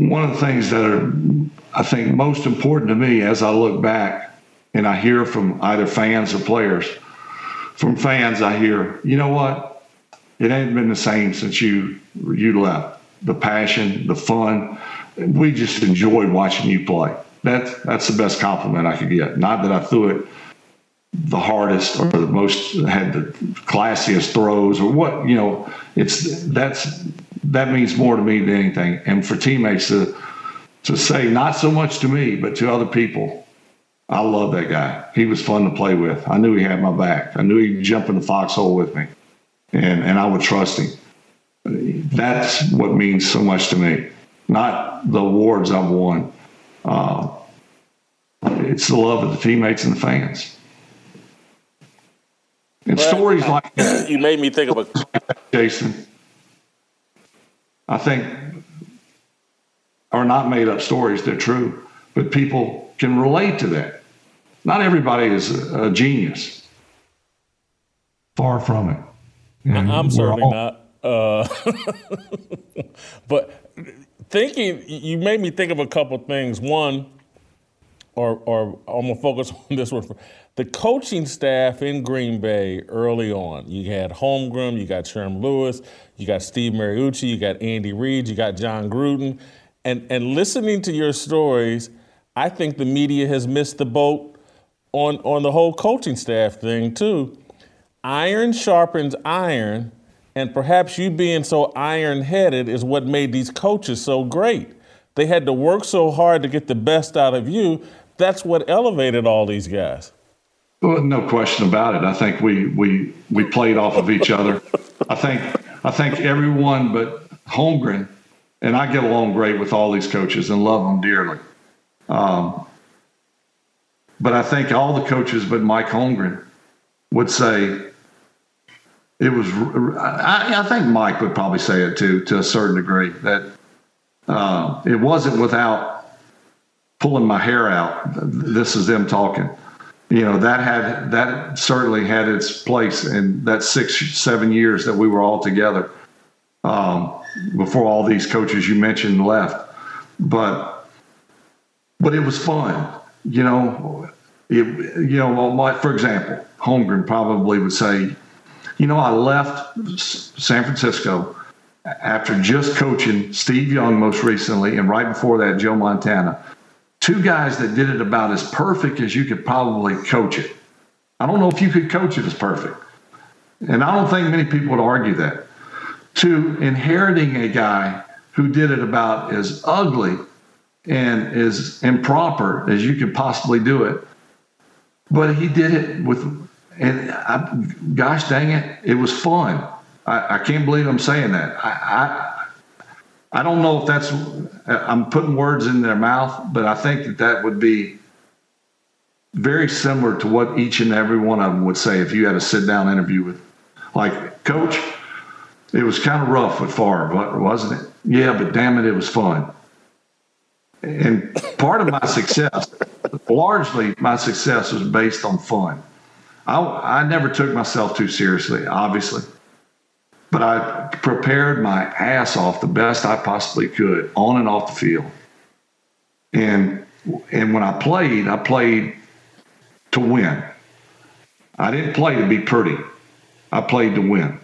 one of the things that are, I think, most important to me as I look back and I hear from either fans or players, from fans, I hear, you know what? It ain't been the same since you you left. The passion, the fun, we just enjoyed watching you play. That, that's the best compliment I could get. Not that I threw it the hardest or the most, had the classiest throws or what, you know, it's that's that means more to me than anything. And for teammates to to say, not so much to me, but to other people, I love that guy. He was fun to play with. I knew he had my back. I knew he'd jump in the foxhole with me, and, and I would trust him. That's what means so much to me, not the awards I've won. Uh, it's the love of the teammates and the fans. And well, stories I, like that. You made me think of a – Jason, I think are not made-up stories. They're true, but people – can relate to that. Not everybody is a, a genius. Far from it. And I'm certainly all... not. Uh, but thinking, you made me think of a couple things. One, or, or I'm going to focus on this one. The coaching staff in Green Bay early on, you had Holmgren, you got Sherm Lewis, you got Steve Mariucci, you got Andy Reid, you got John Gruden. And, and listening to your stories, I think the media has missed the boat on, on the whole coaching staff thing, too. Iron sharpens iron, and perhaps you being so iron-headed is what made these coaches so great. They had to work so hard to get the best out of you. That's what elevated all these guys. Well, no question about it. I think we we, we played off of each other. I think I think everyone but Holmgren, and I get along great with all these coaches and love them dearly. Um, but I think all the coaches but Mike Holmgren would say it was I, I think Mike would probably say it too, to a certain degree, that uh, it wasn't without pulling my hair out. This is them talking. You know, that had that certainly had its place in that six, seven years that we were all together. Um, before all these coaches you mentioned left. But but it was fun, you know. It, you know, my, for example, Holmgren probably would say, you know, I left San Francisco after just coaching Steve Young most recently, and right before that, Joe Montana. Two guys that did it about as perfect as you could probably coach it. I don't know if you could coach it as perfect. And I don't think many people would argue that. To inheriting a guy who did it about as ugly and as improper as you could possibly do it. But he did it with, and I, gosh dang it, it was fun. I, I can't believe I'm saying that. I, I I don't know if that's, I'm putting words in their mouth, but I think that that would be very similar to what each and every one of them would say if you had a sit-down interview with, like, Coach, it was kind of rough with Favre, wasn't it? Yeah, but damn it, it was fun. And part of my success, largely my success, was based on fun. I, I never took myself too seriously, obviously. But I prepared my ass off the best I possibly could on and off the field. And and when I played, I played to win. I didn't play to be pretty. I played to win.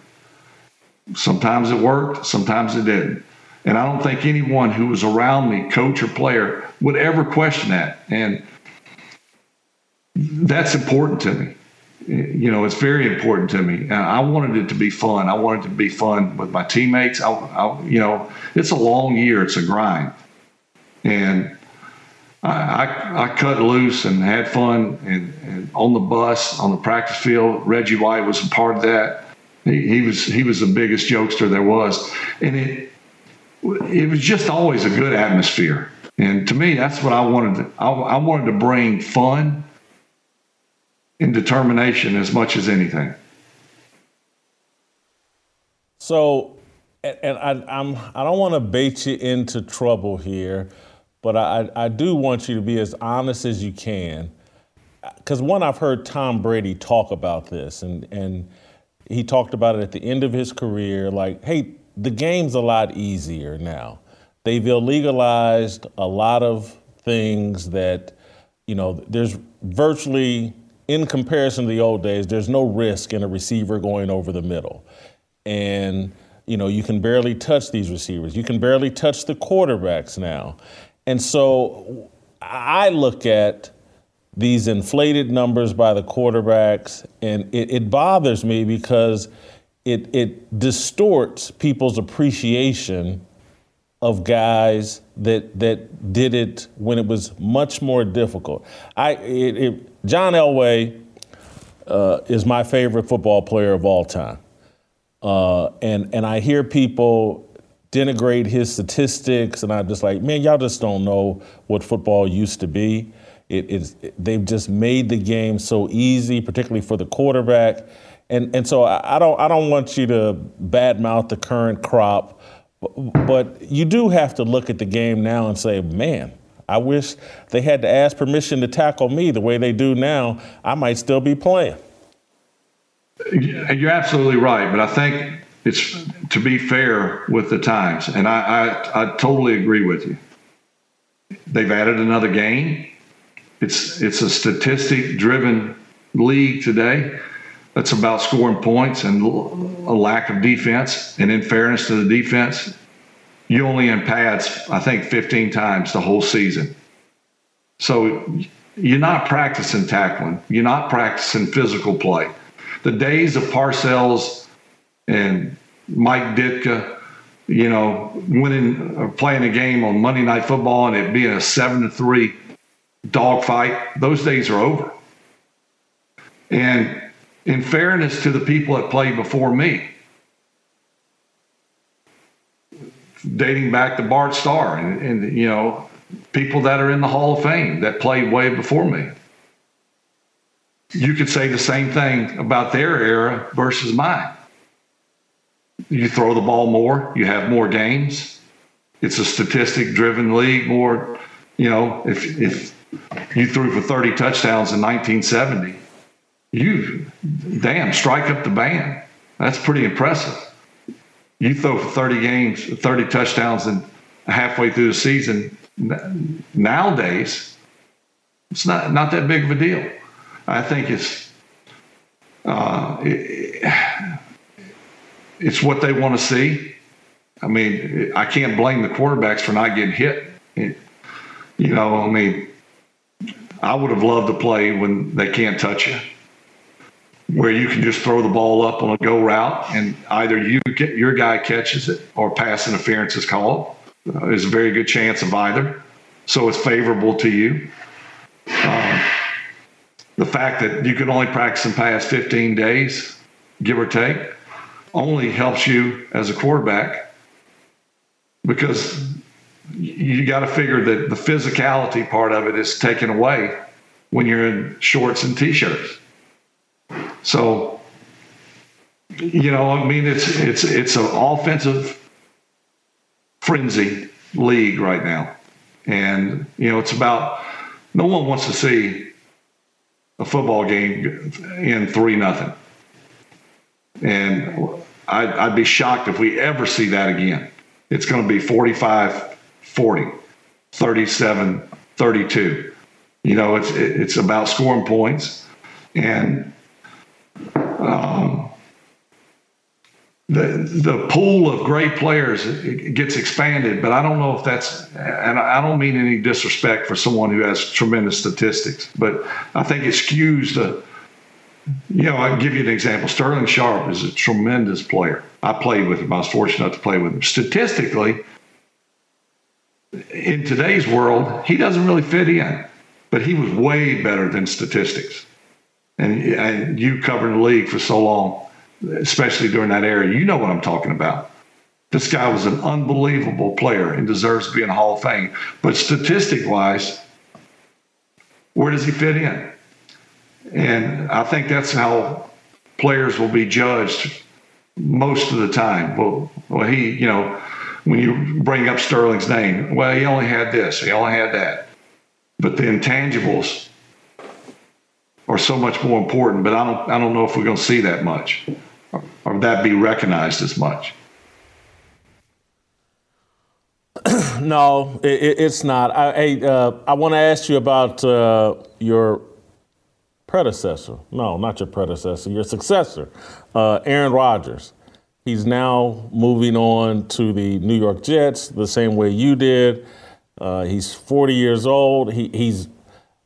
Sometimes it worked, sometimes it didn't. And I don't think anyone who was around me, coach or player, would ever question that. And that's important to me. You know, it's very important to me. I wanted it to be fun. I wanted it to be fun with my teammates. I, I, you know, it's a long year. It's a grind. And I, I, I cut loose and had fun. And, and on the bus, on the practice field, Reggie White was a part of that. He, he was he was the biggest jokester there was. And it it was just always a good atmosphere. And to me, that's what I wanted. To, I, I wanted to bring fun in determination as much as anything. So, and, and I, I'm, I don't want to bait you into trouble here, but I, I do want you to be as honest as you can. Because one, I've heard Tom Brady talk about this, and, and he talked about it at the end of his career, like, hey, the game's a lot easier now. They've illegalized a lot of things that, you know, there's virtually, in comparison to the old days, there's no risk in a receiver going over the middle. And, you know, you can barely touch these receivers. You can barely touch the quarterbacks now. And so I look at these inflated numbers by the quarterbacks, and it, it bothers me because it, it distorts people's appreciation of guys that that did it when it was much more difficult. I it, it, John Elway uh, is my favorite football player of all time, uh, and and I hear people denigrate his statistics, and I'm just like, man, y'all just don't know what football used to be. It, it's it, they've just made the game so easy, particularly for the quarterback, and and so I, I don't I don't want you to badmouth the current crop. But you do have to look at the game now and say, man, I wish they had to ask permission to tackle me the way they do now. I might still be playing. You're absolutely right. But I think it's to be fair with the times. And I, I, I totally agree with you. They've added another game. It's, it's a statistic-driven league today. That's about scoring points and a lack of defense. And in fairness to the defense, you only in pads, I think, fifteen times the whole season. So you're not practicing tackling. You're not practicing physical play. The days of Parcells and Mike Ditka, you know, winning or playing a game on Monday Night Football and it being a seven to three dogfight, those days are over. And in fairness to the people that played before me, dating back to Bart Starr and, and, you know, people that are in the Hall of Fame that played way before me, you could say the same thing about their era versus mine. You throw the ball more, you have more games. It's a statistic-driven league more. You know, if if you threw for thirty touchdowns in nineteen seventy, you, damn, strike up the band. That's pretty impressive. you throw for thirty games, thirty touchdowns, and halfway through the season, nowadays, it's not, not that big of a deal. I think it's uh, it, it's what they want to see. I mean, I can't blame the quarterbacks for not getting hit. It, you know, I mean, I would have loved to play when they can't touch you, where you can just throw the ball up on a go route and either you get your guy catches it or pass interference is called. Uh, there's a very good chance of either, so it's favorable to you. Um, the fact that you can only practice and pass fifteen days, give or take, only helps you as a quarterback, because you got to figure that the physicality part of it is taken away when you're in shorts and t-shirts. So, you know, I mean, it's it's it's an offensive frenzy league right now. And, you know, it's about, no one wants to see a football game in three nothing. And I'd, I'd be shocked if we ever see that again. It's going to be forty-five forty, thirty-seven thirty-two. You know, it's it's about scoring points. And um, the the pool of great players it gets expanded, but I don't know if that's, and I don't mean any disrespect for someone who has tremendous statistics, but I think it skews the, you know, I'll give you an example. Sterling Sharpe is a tremendous player. I played with him. I was fortunate enough to play with him. Statistically, in today's world, he doesn't really fit in, but he was way better than statistics. And, and you covering the league for so long, especially during that era, you know what I'm talking about. This guy was an unbelievable player and deserves to be in the Hall of Fame. But statistic-wise, where does he fit in? And I think that's how players will be judged most of the time. Well, well, he, you know, when you bring up Sterling's name, well, he only had this, he only had that. But the intangibles are so much more important, but I don't I don't know if we're going to see that much or, or that be recognized as much. No, it, it's not. I I, uh, I want to ask you about uh, your predecessor. No, not your predecessor, your successor, uh, Aaron Rodgers. He's now moving on to the New York Jets the same way you did. Uh, he's forty years old. He, he's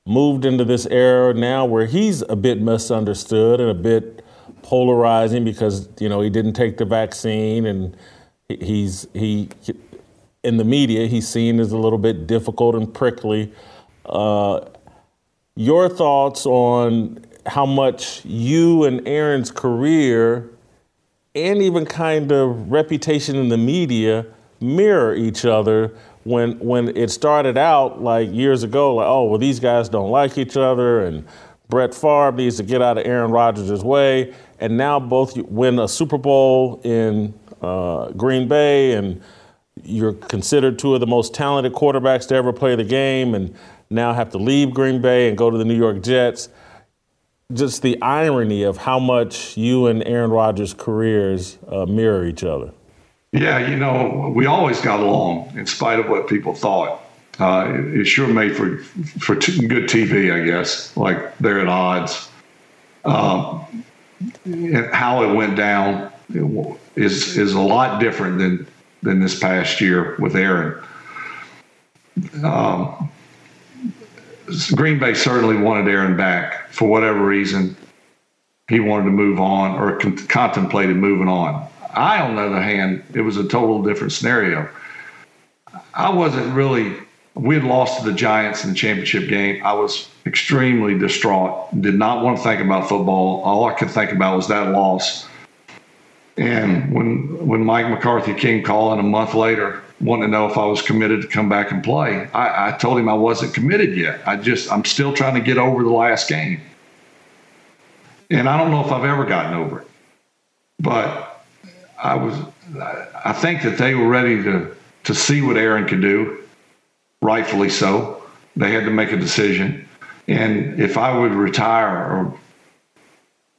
moved into this era now where he's a bit misunderstood and a bit polarizing because, you know, he didn't take the vaccine, and he's he in the media he's seen as a little bit difficult and prickly. Uh, your thoughts on how much you and Aaron's career and even kind of reputation in the media mirror each other? When when it started out, like years ago, like, oh, well, these guys don't like each other, and Brett Favre needs to get out of Aaron Rodgers' way, and now both win a Super Bowl in uh, Green Bay, and you're considered two of the most talented quarterbacks to ever play the game, and now have to leave Green Bay and go to the New York Jets. Just the irony of how much you and Aaron Rodgers' careers uh, mirror each other. Yeah, you know, we always got along in spite of what people thought. Uh, it, it sure made for for t- good T V, I guess, like they're at odds. Um, and how it went down is is a lot different than, than this past year with Aaron. Um, Green Bay certainly wanted Aaron back for whatever reason. He wanted to move on or con- contemplated moving on. I, on the other hand, it was a total different scenario. I wasn't really, we had lost to the Giants in the championship game. I was extremely distraught, did not want to think about football. All I could think about was that loss. And when when Mike McCarthy came calling a month later, wanting to know if I was committed to come back and play, I, I told him I wasn't committed yet. I just, I'm still trying to get over the last game. And I don't know if I've ever gotten over it. But I was, I think that they were ready to, to see what Aaron could do, rightfully so. They had to make a decision. And if I would retire, or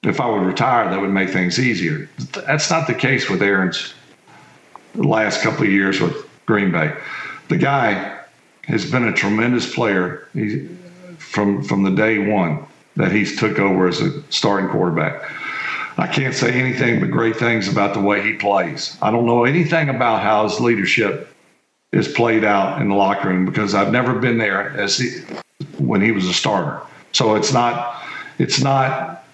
if I would retire, that would make things easier. That's not the case with Aaron's the last couple of years with Green Bay. The guy has been a tremendous player he, from from the day one that he's took over as a starting quarterback. I can't say anything but great things about the way he plays. I don't know anything about how his leadership is played out in the locker room because I've never been there as he, when he was a starter. So it's not it's not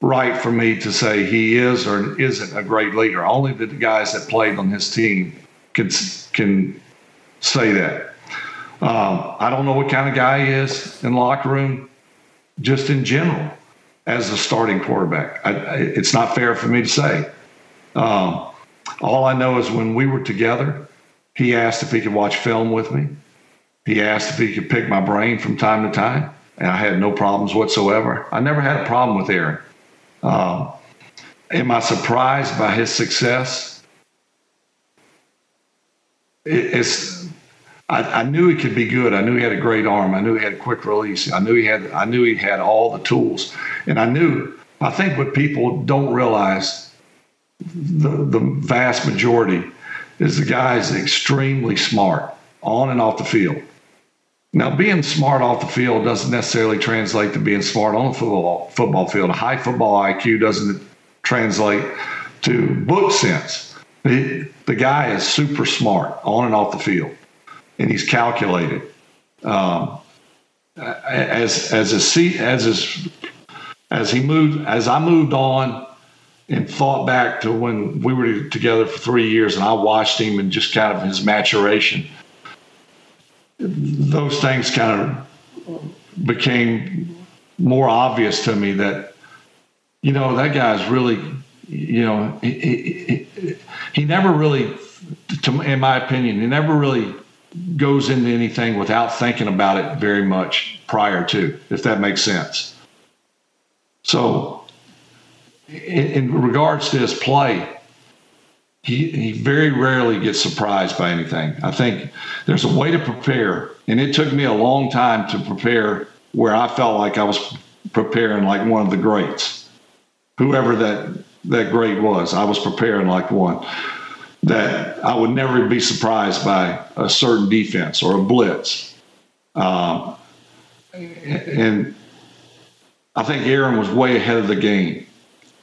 right for me to say he is or isn't a great leader. Only the guys that played on his team can can say that. Um, I don't know what kind of guy he is in the locker room, just in general, as a starting quarterback. I, it's not fair for me to say. Um, all I know is when we were together, he asked if he could watch film with me. He asked if he could pick my brain from time to time, and I had no problems whatsoever. I never had a problem with Aaron. Um, am I surprised by his success? It, it's... I, I knew he could be good. I knew he had a great arm. I knew he had a quick release. I knew he had I knew he had all the tools. And I knew, I think what people don't realize, the, the vast majority, is the guy is extremely smart on and off the field. Now, being smart off the field doesn't necessarily translate to being smart on the football, football field. A high football I Q doesn't translate to book sense. He, the guy is super smart on and off the field. And he's calculated. Um, as as his seat, as his, as he moved, as I moved on, and thought back to when we were together for three years, and I watched him and just kind of his maturation. Those things kind of became more obvious to me that, you know, that guy's really, you know, he, he, he, he never really, to, in my opinion, he never really. goes into anything without thinking about it very much prior to, if that makes sense. So in, in regards to his play, he, he very rarely gets surprised by anything. I think there's a way to prepare, and it took me a long time to prepare where I felt like I was preparing like one of the greats. Whoever that, that great was, I was preparing like one. That I would never be surprised by a certain defense or a blitz. Um, and I think Aaron was way ahead of the game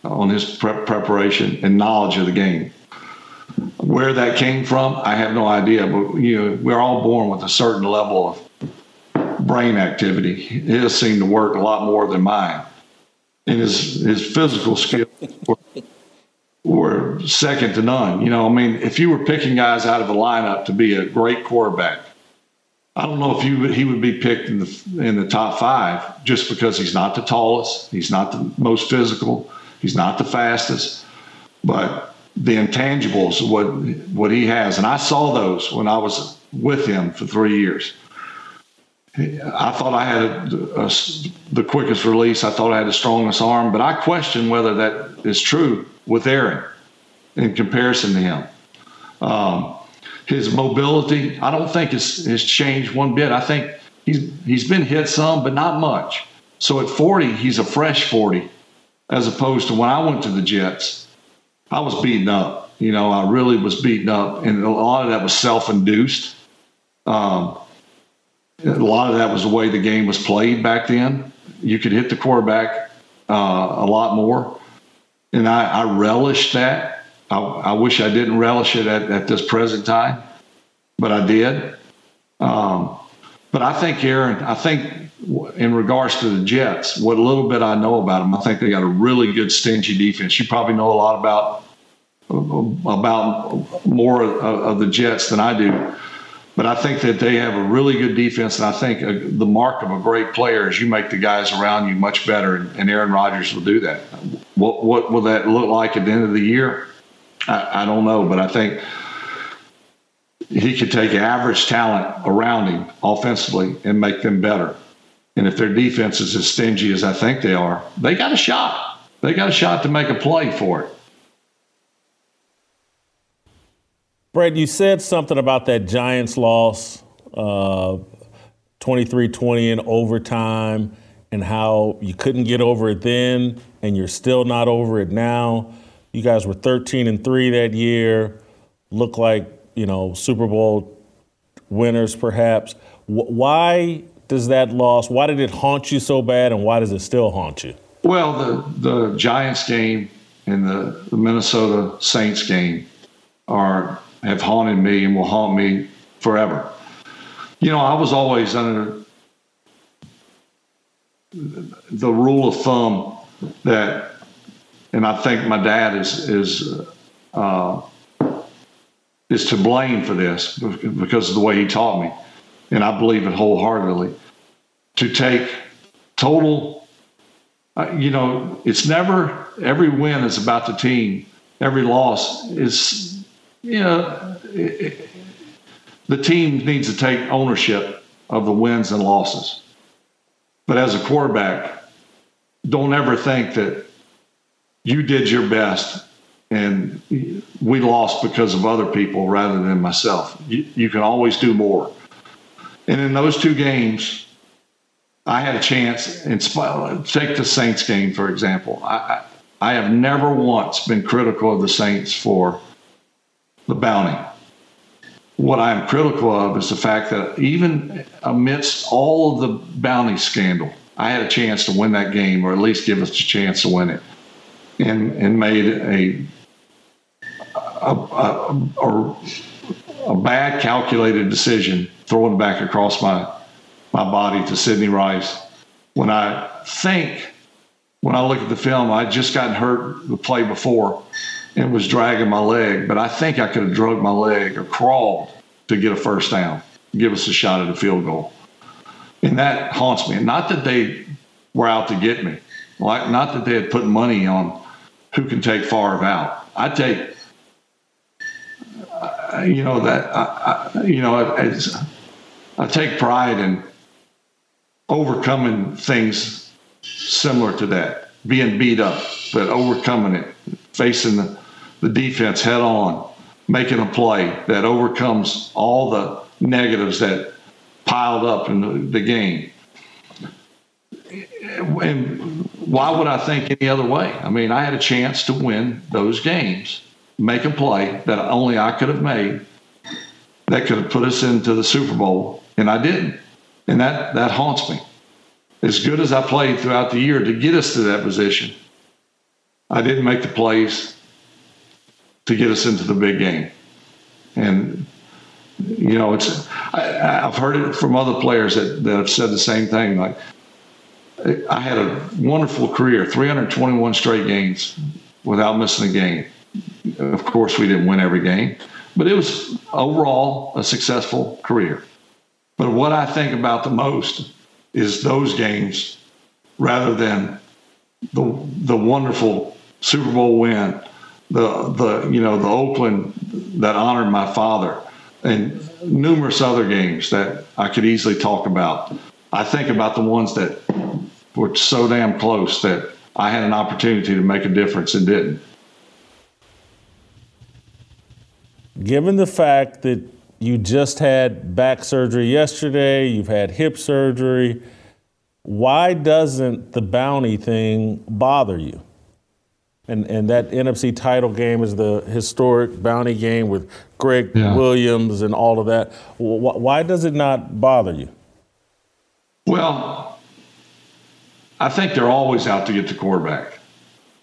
on his prep preparation and knowledge of the game. Where that came from, I have no idea, but you know, we're all born with a certain level of brain activity. His seemed to work a lot more than mine. And his, his physical skills were were second to none. You know, I mean, if you were picking guys out of a lineup to be a great quarterback, I don't know if you would, he would be picked in the in the top five just because he's not the tallest, he's not the most physical, he's not the fastest, but the intangibles, what what he has, and I saw those when I was with him for three years. I thought I had a, a, the quickest release. I thought I had the strongest arm, but I question whether that is true with Aaron in comparison to him. Um, his mobility, I don't think has has changed one bit. I think he's he's been hit some, but not much. So at forty, he's a fresh forty, as opposed to when I went to the Jets, I was beaten up. You know, I really was beaten up, and a lot of that was self-induced. Um, A lot of that was the way the game was played back then. You could hit the quarterback uh, a lot more. And I, I relished that. I, I wish I didn't relish it at, at this present time, but I did. Um, but I think, Aaron, I think in regards to the Jets, what little bit I know about them, I think they got a really good stingy defense. You probably know a lot about, about more of the Jets than I do. But I think that they have a really good defense, and I think a, the mark of a great player is you make the guys around you much better, and, and Aaron Rodgers will do that. What what will that look like at the end of the year? I, I don't know, but I think he could take average talent around him offensively and make them better. And if their defense is as stingy as I think they are, they got a shot. They got a shot to make a play for it. Brett, you said something about that Giants loss, uh, twenty-three twenty in overtime, and how you couldn't get over it then, and you're still not over it now. You guys were thirteen and three that year. look like, you know, Super Bowl winners perhaps. Why does that loss, why did it haunt you so bad, and why does it still haunt you? Well, the, the Giants game and the, the Minnesota Saints game are have haunted me and will haunt me forever. You know, I was always under the rule of thumb that, and I think my dad is is uh, is to blame for this because of the way he taught me, and I believe it wholeheartedly, to take total, uh, you know, it's never, every win is about the team. Every loss is, you know, it, it, the team needs to take ownership of the wins and losses. But as a quarterback, don't ever think that you did your best and we lost because of other people rather than myself. You, you can always do more. And in those two games, I had a chance. And take the Saints game, for example. I, I have never once been critical of the Saints for the bounty. What I am critical of is the fact that even amidst all of the bounty scandal, I had a chance to win that game, or at least give us a chance to win it, and and made a a, a, a, a bad calculated decision, throwing back across my my body to Sidney Rice. When I think, when I look at the film, I just gotten hurt the play before and was dragging my leg, but I think I could have drugged my leg or crawled to get a first down, give us a shot at a field goal. And that haunts me. Not that they were out to get me. Like, not that they had put money on who can take Favre out. I take, uh, you know, that, I, I, you know, it's, I take pride in overcoming things similar to that, being beat up, but overcoming it, facing the, the defense head on, making a play that overcomes all the negatives that piled up in the, the game. And why would I think any other way? I mean, I had a chance to win those games, make a play that only I could have made that could have put us into the Super Bowl, and I didn't. And that, that haunts me. As good as I played throughout the year to get us to that position, I didn't make the plays to get us into the big game. And, you know, it's I, I've heard it from other players that, that have said the same thing. Like, I had a wonderful career, three hundred twenty-one straight games without missing a game. Of course, we didn't win every game, but it was overall a successful career. But what I think about the most is those games rather than the the wonderful Super Bowl win, the the you know the Oakland that honored my father, and numerous other games that I could easily talk about. I think about the ones that were so damn close that I had an opportunity to make a difference and didn't. Given the fact that you just had back surgery yesterday, you've had hip surgery, why doesn't the bounty thing bother you? And and that N F C title game is the historic bounty game with Greg yeah. Williams and all of that. Why does it not bother you? Well, I think they're always out to get the quarterback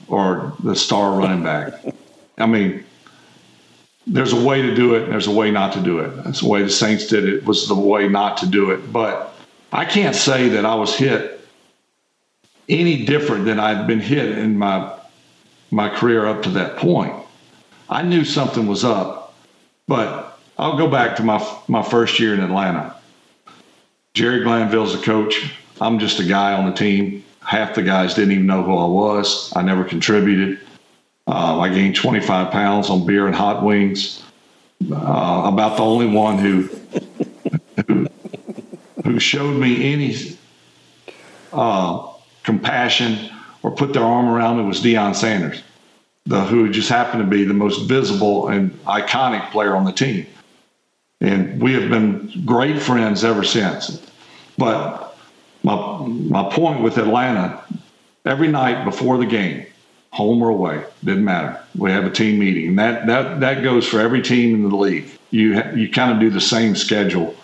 or the star running back. I mean, there's a way to do it and there's a way not to do it. That's the way the Saints did it, was the way not to do it. But I can't say that I was hit any different than I'd been hit in my my career up to that point. I knew something was up, but I'll go back to my my first year in Atlanta. Jerry Glanville's the coach. I'm just a guy on the team. Half the guys didn't even know who I was. I never contributed. Uh, I gained twenty-five pounds on beer and hot wings. Uh, about the only one who who. who showed me any uh, compassion or put their arm around me was Deion Sanders, the, who just happened to be the most visible and iconic player on the team. And we have been great friends ever since. But my my point with Atlanta, every night before the game, home or away, didn't matter. We have a team meeting. And that that that goes for every team in the league. You you kind of do the same schedule.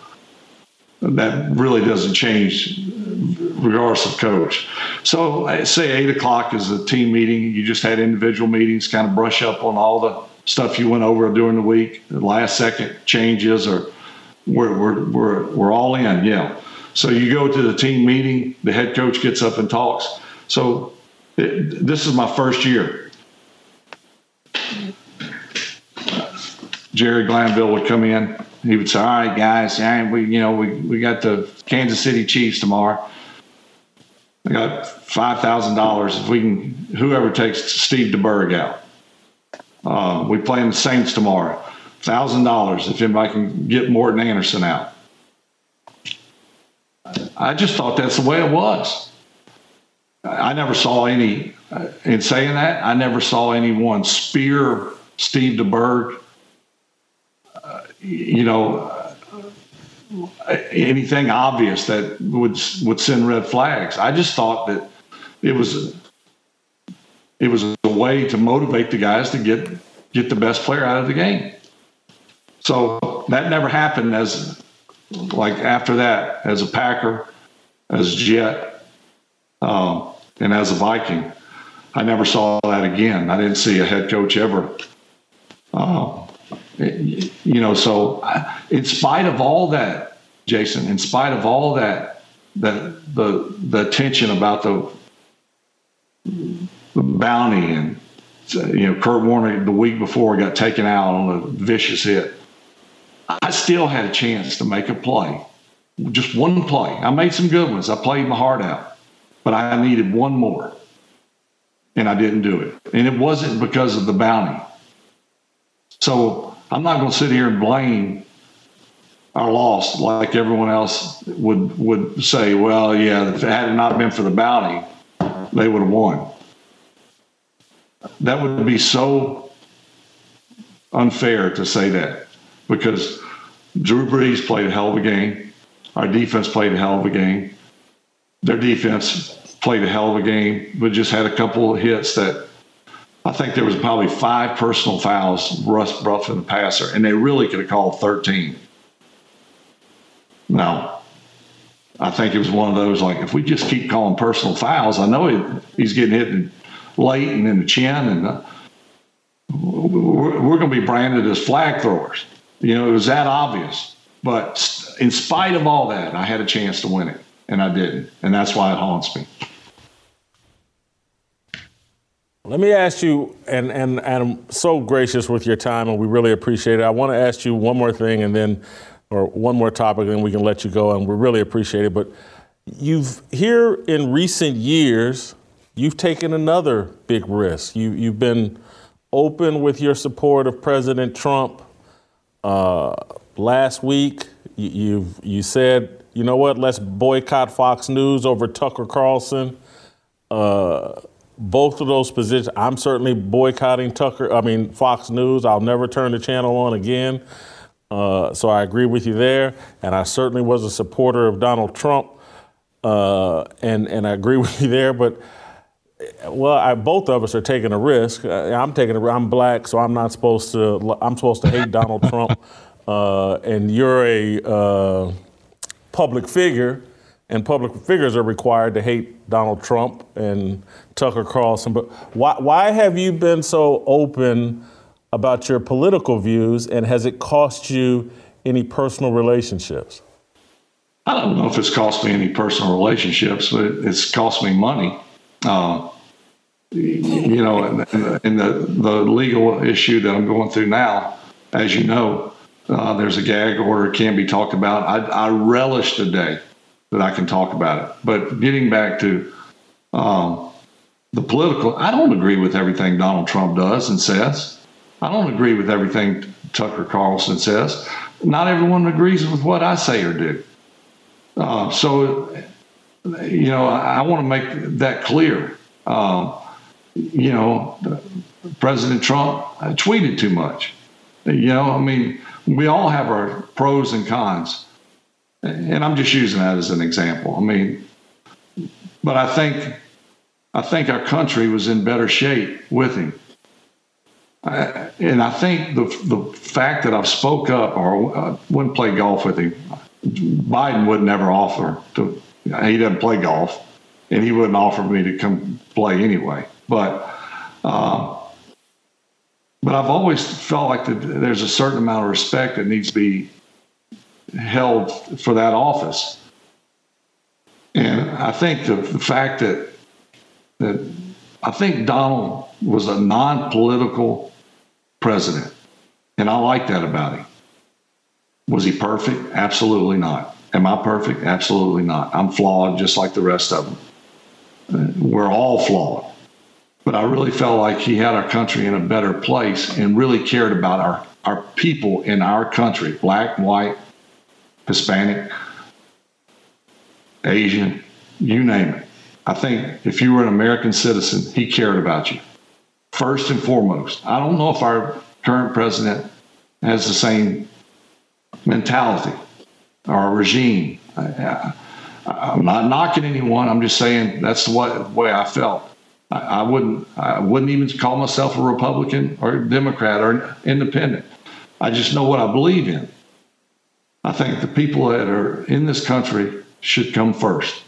That really doesn't change regardless of coach. So say eight o'clock is a team meeting. You just had individual meetings, kind of brush up on all the stuff you went over during the week, the last second changes, or we're, we're, we're, we're all in. Yeah. So you go to the team meeting, the head coach gets up and talks. So it, this is my first year. Jerry Glanville would come in. He would say, all right, guys, yeah, we, you know, we, we got the Kansas City Chiefs tomorrow. I got five thousand dollars if we can, whoever takes Steve DeBerg out. Uh, we play in the Saints tomorrow. one thousand dollars if anybody can get Morton Anderson out. I just thought that's the way it was. I never saw any, in saying that, I never saw anyone spear Steve DeBerg. You know, anything obvious that would would send red flags. I just thought that it was it was a way to motivate the guys to get get the best player out of the game. So that never happened. As like after that, as a Packer, as a Jet, um, and as a Viking, I never saw that again. I didn't see a head coach ever. Uh, You know, so in spite of all that, Jason, in spite of all that, that the the tension about the, the bounty and, you know, Kurt Warner the week before got taken out on a vicious hit, I still had a chance to make a play, just one play. I made some good ones. I played my heart out, but I needed one more, and I didn't do it. And it wasn't because of the bounty. So I'm not going to sit here and blame our loss like everyone else would would say, well, yeah, if it had not been for the bounty, they would have won. That would be so unfair to say that, because Drew Brees played a hell of a game. Our defense played a hell of a game. Their defense played a hell of a game, but just had a couple of hits that I think there was probably five personal fouls, Russ Bruff and the passer, and they really could have called thirteen. Now, I think it was one of those, like, if we just keep calling personal fouls, I know he, he's getting hit late and in the chin, and uh, we're, we're going to be branded as flag throwers. You know, it was that obvious. But in spite of all that, I had a chance to win it, and I didn't, and that's why it haunts me. Let me ask you, and, and, and I'm so gracious with your time, and we really appreciate it. I want to ask you one more thing, and then, or one more topic, and then we can let you go, and we really appreciate it. But you've, here in recent years, you've taken another big risk. You, you've been open with your support of President Trump. Uh, last week, you, you've, you said, you know what, let's boycott Fox News over Tucker Carlson. Uh, Both of those positions, I'm certainly boycotting Tucker, I mean, Fox News. I'll never turn the channel on again. Uh, so I agree with you there. And I certainly was a supporter of Donald Trump. Uh, and, and I agree with you there. But, well, I, both of us are taking a risk. I'm taking a risk. I'm black, so I'm not supposed to, I'm supposed to hate Donald Trump. Uh, and you're a uh, public figure. And public figures are required to hate Donald Trump and Tucker Carlson. But why why have you been so open about your political views, and has it cost you any personal relationships? I don't know if it's cost me any personal relationships, but it's cost me money. Uh, you know, in the, in the the legal issue that I'm going through now, as you know, uh, there's a gag order can't be talked about. I, I relish the day that I can talk about it. But getting back to um, the political, I don't agree with everything Donald Trump does and says. I don't agree with everything Tucker Carlson says. Not everyone agrees with what I say or do. Uh, so, you know, I, I want to make that clear. Um, you know, President Trump tweeted too much. You know, I mean, we all have our pros and cons. And I'm just using that as an example. I mean, but I think I think our country was in better shape with him. I, and I think the the fact that I spoke up or uh, wouldn't play golf with him, Biden would never offer to. He doesn't play golf, and he wouldn't offer me to come play anyway. But uh, but I've always felt like the, there's a certain amount of respect that needs to be held for that office. And I think the, the fact that that I think Donald was a non-political president, and I like that about him. Was he perfect? Absolutely not. Am I perfect? Absolutely not. I'm flawed just like the rest of them. We're all flawed. But I really felt like he had our country in a better place and really cared about our, our people in our country, black, white, Hispanic, Asian, you name it. I think if you were an American citizen, he cared about you, first and foremost. I don't know if our current president has the same mentality or regime. I, I, I'm not knocking anyone. I'm just saying that's the way I felt. I, I wouldn't I wouldn't even call myself a Republican or a Democrat or an independent. I just know what I believe in. I think the people that are in this country should come first.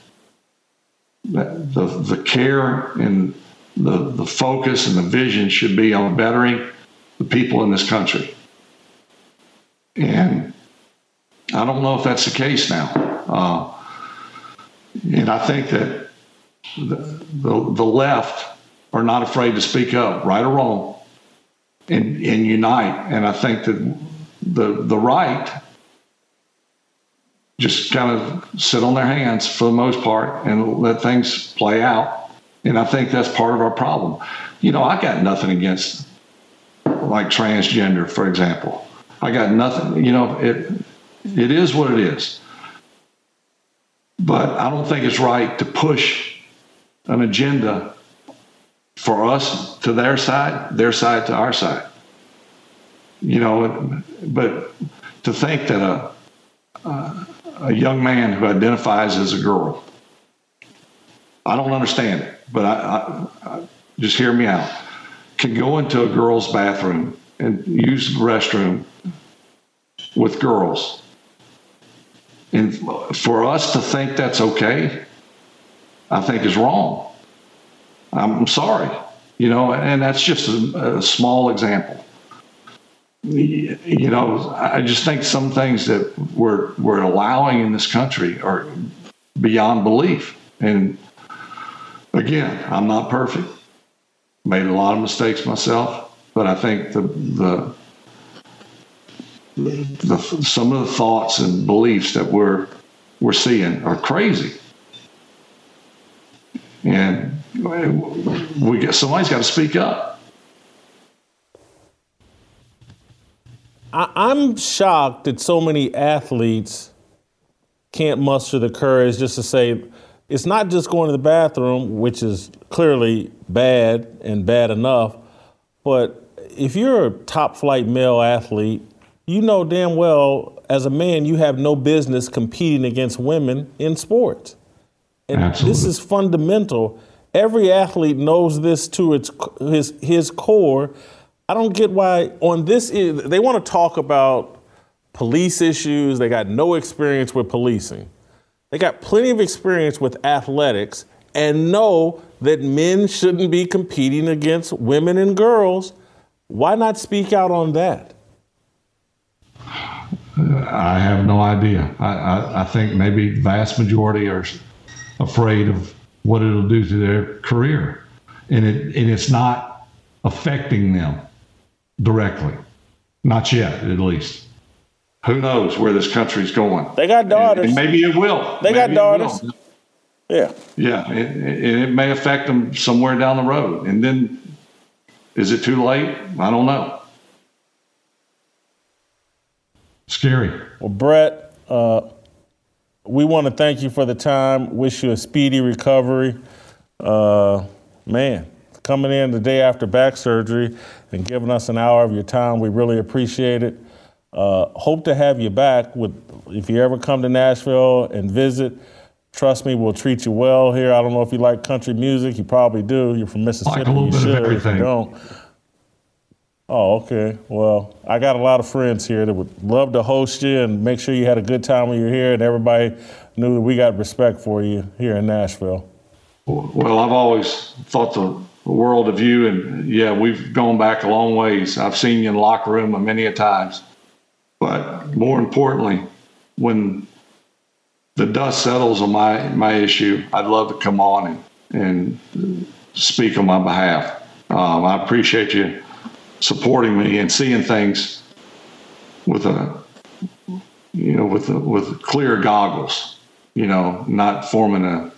The, the, the care and the, the focus and the vision should be on bettering the people in this country. And I don't know if that's the case now. Uh, and I think that the, the the left are not afraid to speak up, right or wrong, and, and unite. And I think that the the right just kind of sit on their hands for the most part and let things play out. And I think that's part of our problem. You know, I got nothing against, like, transgender, for example. I got nothing, you know, it it is what it is. But I don't think it's right to push an agenda for us to their side, their side to our side. You know, but to think that a uh, a young man who identifies as a girl, I don't understand it, but I, I, I just hear me out, can go into a girl's bathroom and use the restroom with girls. And for us to think that's okay, I think is wrong. I'm sorry, you know, and that's just a, a small example. You know, I just think some things that we're we're allowing in this country are beyond belief. And again, I'm not perfect. Made a lot of mistakes myself. But I think the, the the some of the thoughts and beliefs that we're we're seeing are crazy, and we get, somebody's got to speak up. I, I'm shocked that so many athletes can't muster the courage just to say it's not just going to the bathroom, which is clearly bad and bad enough, but if you're a top-flight male athlete, you know damn well, as a man, you have no business competing against women in sports. And absolutely, this is fundamental. Every athlete knows this to its his his core. I don't get why on this, they want to talk about police issues. They got no experience with policing. They got plenty of experience with athletics and know that men shouldn't be competing against women and girls. Why not speak out on that? I have no idea. I, I, I think maybe the vast majority are afraid of what it'll do to their career. And it and it's not affecting them directly. Not yet, at least. Who knows where this country's going? They got daughters. And, and maybe it will. They maybe got daughters. Yeah. Yeah. It, it, it may affect them somewhere down the road. And then is it too late? I don't know. Scary. Well, Brett, uh, we want to thank you for the time. Wish you a speedy recovery. Uh, man, coming in the day after back surgery and giving us an hour of your time, we really appreciate it. Uh, hope to have you back with if you ever come to Nashville and visit. Trust me, we'll treat you well here. I don't know if you like country music. You probably do. You're from Mississippi. Like a little you bit should, of everything. If you don't. Oh, okay. Well, I got a lot of friends here that would love to host you and make sure you had a good time when you were here, and everybody knew that we got respect for you here in Nashville. Well, I've always thought the world of you, and yeah, we've gone back a long ways. I've seen you in the locker room many a times. But more importantly, when the dust settles on my, my issue, I'd love to come on and, and speak on my behalf. Um, I appreciate you supporting me and seeing things with a, you know, with a, with clear goggles, you know, not forming a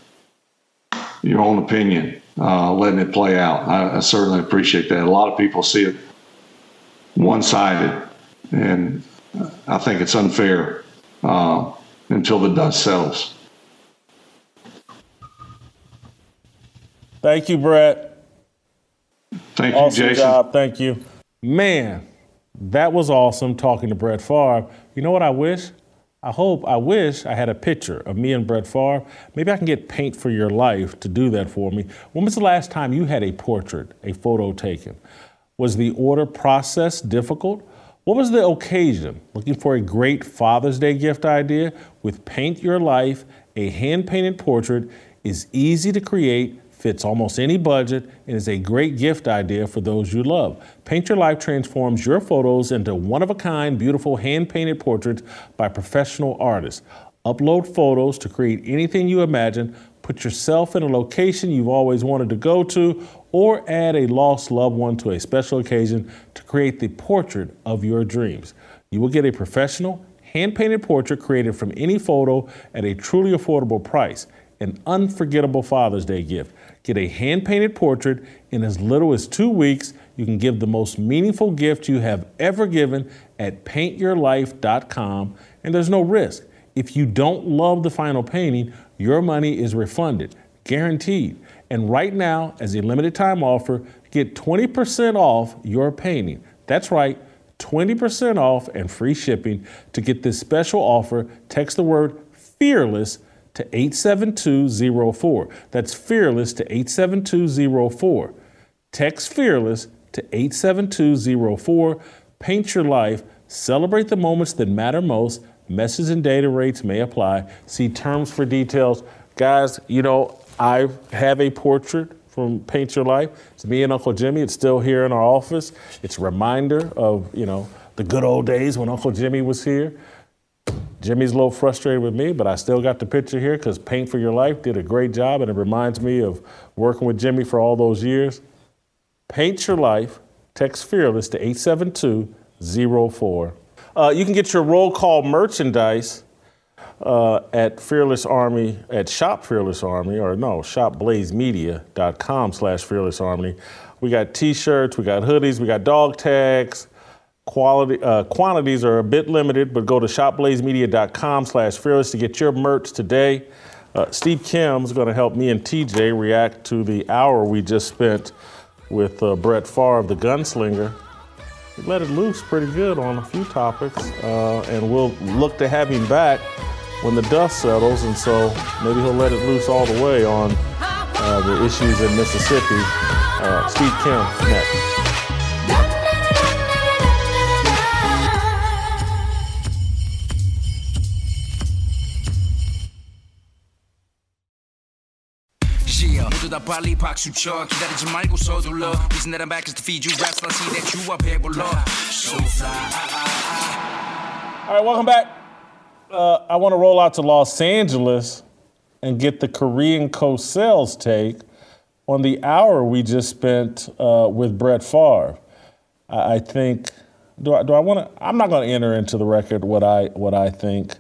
your own opinion, uh, letting it play out. I, I certainly appreciate that. A lot of people see it one-sided, and I think it's unfair uh, until the dust settles. Thank you, Brett. Thank you, awesome Jason. Job. Thank you. Man, that was awesome talking to Brett Favre. You know what I wish? I hope, I wish I had a picture of me and Brett Favre. Maybe I can get Paint for Your Life to do that for me. When was the last time you had a portrait, a photo taken? Was the order process difficult? What was the occasion? Looking for a great Father's Day gift idea? With Paint Your Life, a hand-painted portrait is easy to create, fits almost any budget, and is a great gift idea for those you love. Paint Your Life transforms your photos into one-of-a-kind, beautiful hand-painted portraits by professional artists. Upload photos to create anything you imagine, put yourself in a location you've always wanted to go to, or add a lost loved one to a special occasion to create the portrait of your dreams. You will get a professional, hand-painted portrait created from any photo at a truly affordable price. An unforgettable Father's Day gift. Get a hand-painted portrait in as little as two weeks. You can give the most meaningful gift you have ever given at paint your life dot com, and there's no risk. If you don't love the final painting, your money is refunded, guaranteed. And right now, as a limited time offer, get twenty percent off your painting. That's right, twenty percent off and free shipping. To get this special offer, text the word FEARLESS to eight seven two zero four. That's FEARLESS to eight seven two zero four. Text FEARLESS to eight seven two zero four. Paint Your Life. Celebrate the moments that matter most. Message and data rates may apply. See terms for details. Guys, you know, I have a portrait from Paint Your Life. It's me and Uncle Jimmy. It's still here in our office. It's a reminder of, you know, the good old days when Uncle Jimmy was here. Jimmy's a little frustrated with me, but I still got the picture here because Paint for Your Life did a great job, and it reminds me of working with Jimmy for all those years. Paint Your Life. Text FEARLESS to eight seven two zero four. Uh, you can get your roll call merchandise uh, at Fearless Army, at Shop Fearless Army, or no, shop blaze media dot com slash Fearless Army. We got T-shirts, we got hoodies, we got dog tags. Quality uh, quantities are a bit limited, but go to shop blaze media dot com slash fearless to get your merch today. Uh, Steve Kim is going to help me and T J react to the hour we just spent with uh, Brett Favre, the gunslinger. He let it loose pretty good on a few topics, uh, and we'll look to have him back when the dust settles, and so maybe he'll let it loose all the way on uh, the issues in Mississippi. Uh, Steve Kim next. 빨리 박수 쳐 기다리지 말고 서둘러 Reason that I'm back is to feed you raps I see that you are 배불러 So fly. All right, welcome back. Uh, I want to roll out to Los Angeles and get the Korean Cosell's take on the hour we just spent uh, with Brett Favre. I, I think, do I, do I want to, I'm not going to enter into the record what I what I think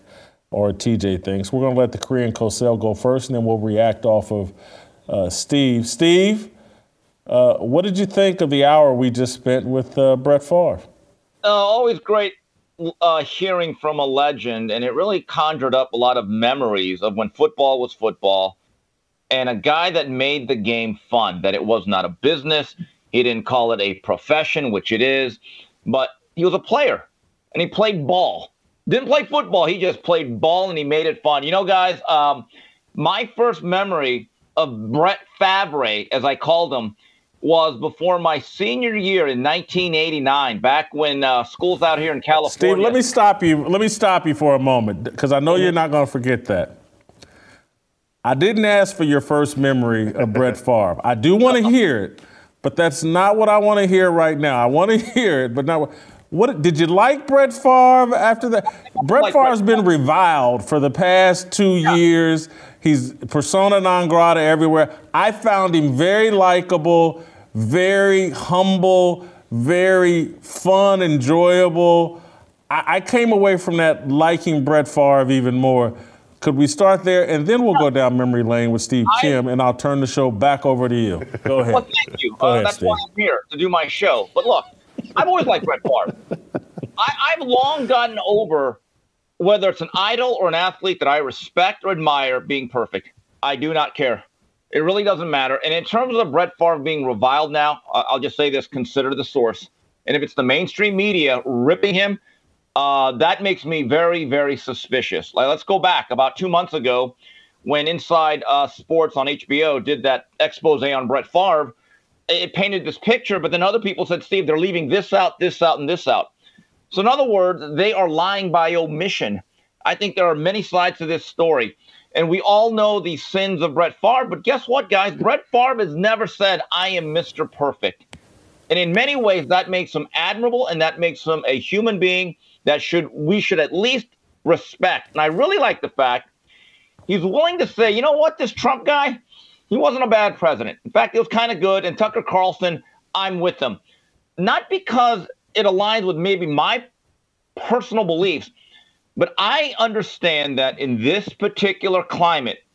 or T J thinks. We're going to let the Korean Cosell go first, and then we'll react off of Uh, Steve, Steve, uh, what did you think of the hour we just spent with uh, Brett Favre? Uh, always great uh, hearing from a legend, and it really conjured up a lot of memories of when football was football and a guy that made the game fun, that it was not a business. He didn't call it a profession, which it is, but he was a player, and he played ball. Didn't play football. He just played ball, and he made it fun. You know, guys, um, my first memory of Brett Favre, as I called him, was before my senior year in nineteen eighty-nine, back when uh, schools out here in California. Steve, let me stop you. Let me stop you for a moment, because I know you're not going to forget that. I didn't ask for your first memory of Brett Favre. I do want to hear it, but that's not what I want to hear right now. I want to hear it, but not what. What did you like Brett Favre after that? Brett like Favre's Brett. been reviled for the past two yeah. years. He's persona non grata everywhere. I found him very likable, very humble, very fun, enjoyable. I, I came away from that liking Brett Favre even more. Could we start there? And then we'll go down memory lane with Steve I, Kim, and I'll turn the show back over to you. Go ahead. Well, thank you. Uh, ahead, that's Steve. Why I'm here, to do my show. But look, I've always liked Brett Favre. I, I've long gotten over whether it's an idol or an athlete that I respect or admire being perfect. I do not care. It really doesn't matter. And in terms of Brett Favre being reviled now, uh, I'll just say this, consider the source. And if it's the mainstream media ripping him, uh, that makes me very, very suspicious. Like, let's go back about two months ago when Inside uh, Sports on H B O did that expose on Brett Favre. It painted this picture, but then other people said, Steve, they're leaving this out, this out, and this out. So in other words, they are lying by omission. I think there are many sides to this story. And we all know the sins of Brett Favre, but guess what, guys? Brett Favre has never said, I am Mister Perfect. And in many ways, that makes him admirable, and that makes him a human being that should we should at least respect. And I really like the fact he's willing to say, you know what, this Trump guy, he wasn't a bad president. In fact, it was kind of good. And Tucker Carlson, I'm with them. Not because it aligns with maybe my personal beliefs, but I understand that in this particular climate,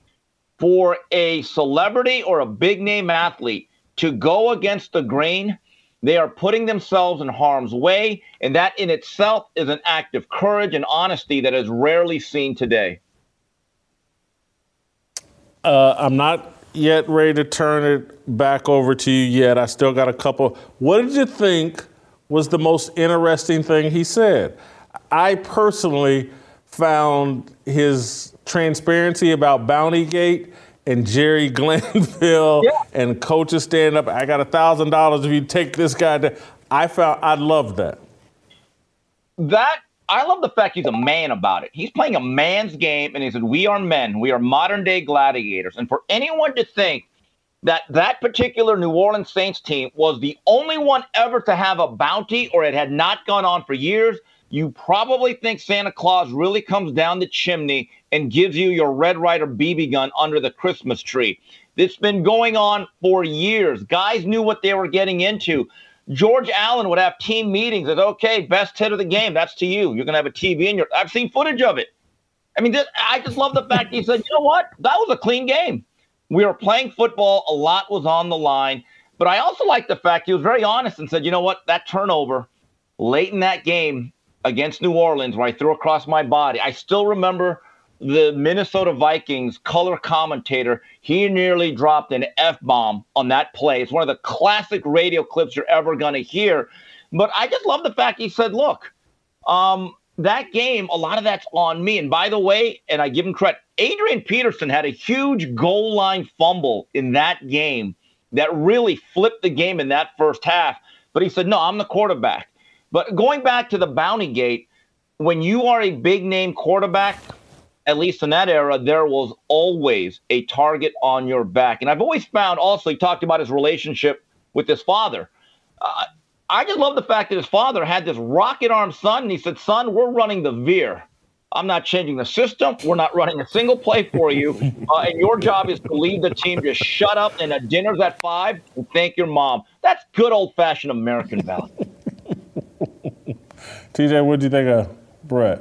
for a celebrity or a big name athlete to go against the grain, they are putting themselves in harm's way. And that in itself is an act of courage and honesty that is rarely seen today. Uh, I'm not... yet ready to turn it back over to you yet. I still got a couple. What did you think was the most interesting thing he said? I personally found his transparency about Bountygate and Jerry Glanville yeah. and coaches standing up. I got a thousand dollars if you take this guy down. I found I loved that. That I love the fact he's a man about it. He's playing a man's game, and he said, we are men. We are modern-day gladiators. And for anyone to think that that particular New Orleans Saints team was the only one ever to have a bounty or it had not gone on for years, you probably think Santa Claus really comes down the chimney and gives you your Red Ryder B B gun under the Christmas tree. It's been going on for years. Guys knew what they were getting into. George Allen would have team meetings that, okay, best hit of the game, that's to you. You're going to have a T V in your – I've seen footage of it. I mean, this, I just love the fact he said, you know what? That was a clean game. We were playing football. A lot was on the line. But I also like the fact he was very honest and said, you know what? That turnover late in that game against New Orleans where I threw across my body, I still remember the Minnesota Vikings color commentator, he nearly dropped an F-bomb on that play. It's one of the classic radio clips you're ever going to hear. But I just love the fact he said, look, um, that game, a lot of that's on me. And by the way, and I give him credit, Adrian Peterson had a huge goal line fumble in that game that really flipped the game in that first half. But he said, no, I'm the quarterback. But going back to the bounty gate, when you are a big-name quarterback – at least in that era, there was always a target on your back. And I've always found also, he talked about his relationship with his father. Uh, I just love the fact that his father had this rocket-armed son, and he said, son, we're running the veer. I'm not changing the system. We're not running a single play for you. Uh, and your job is to lead the team. Just shut up, and a dinner's at five, and thank your mom. That's good old-fashioned American value. T J, what do you think of Brett?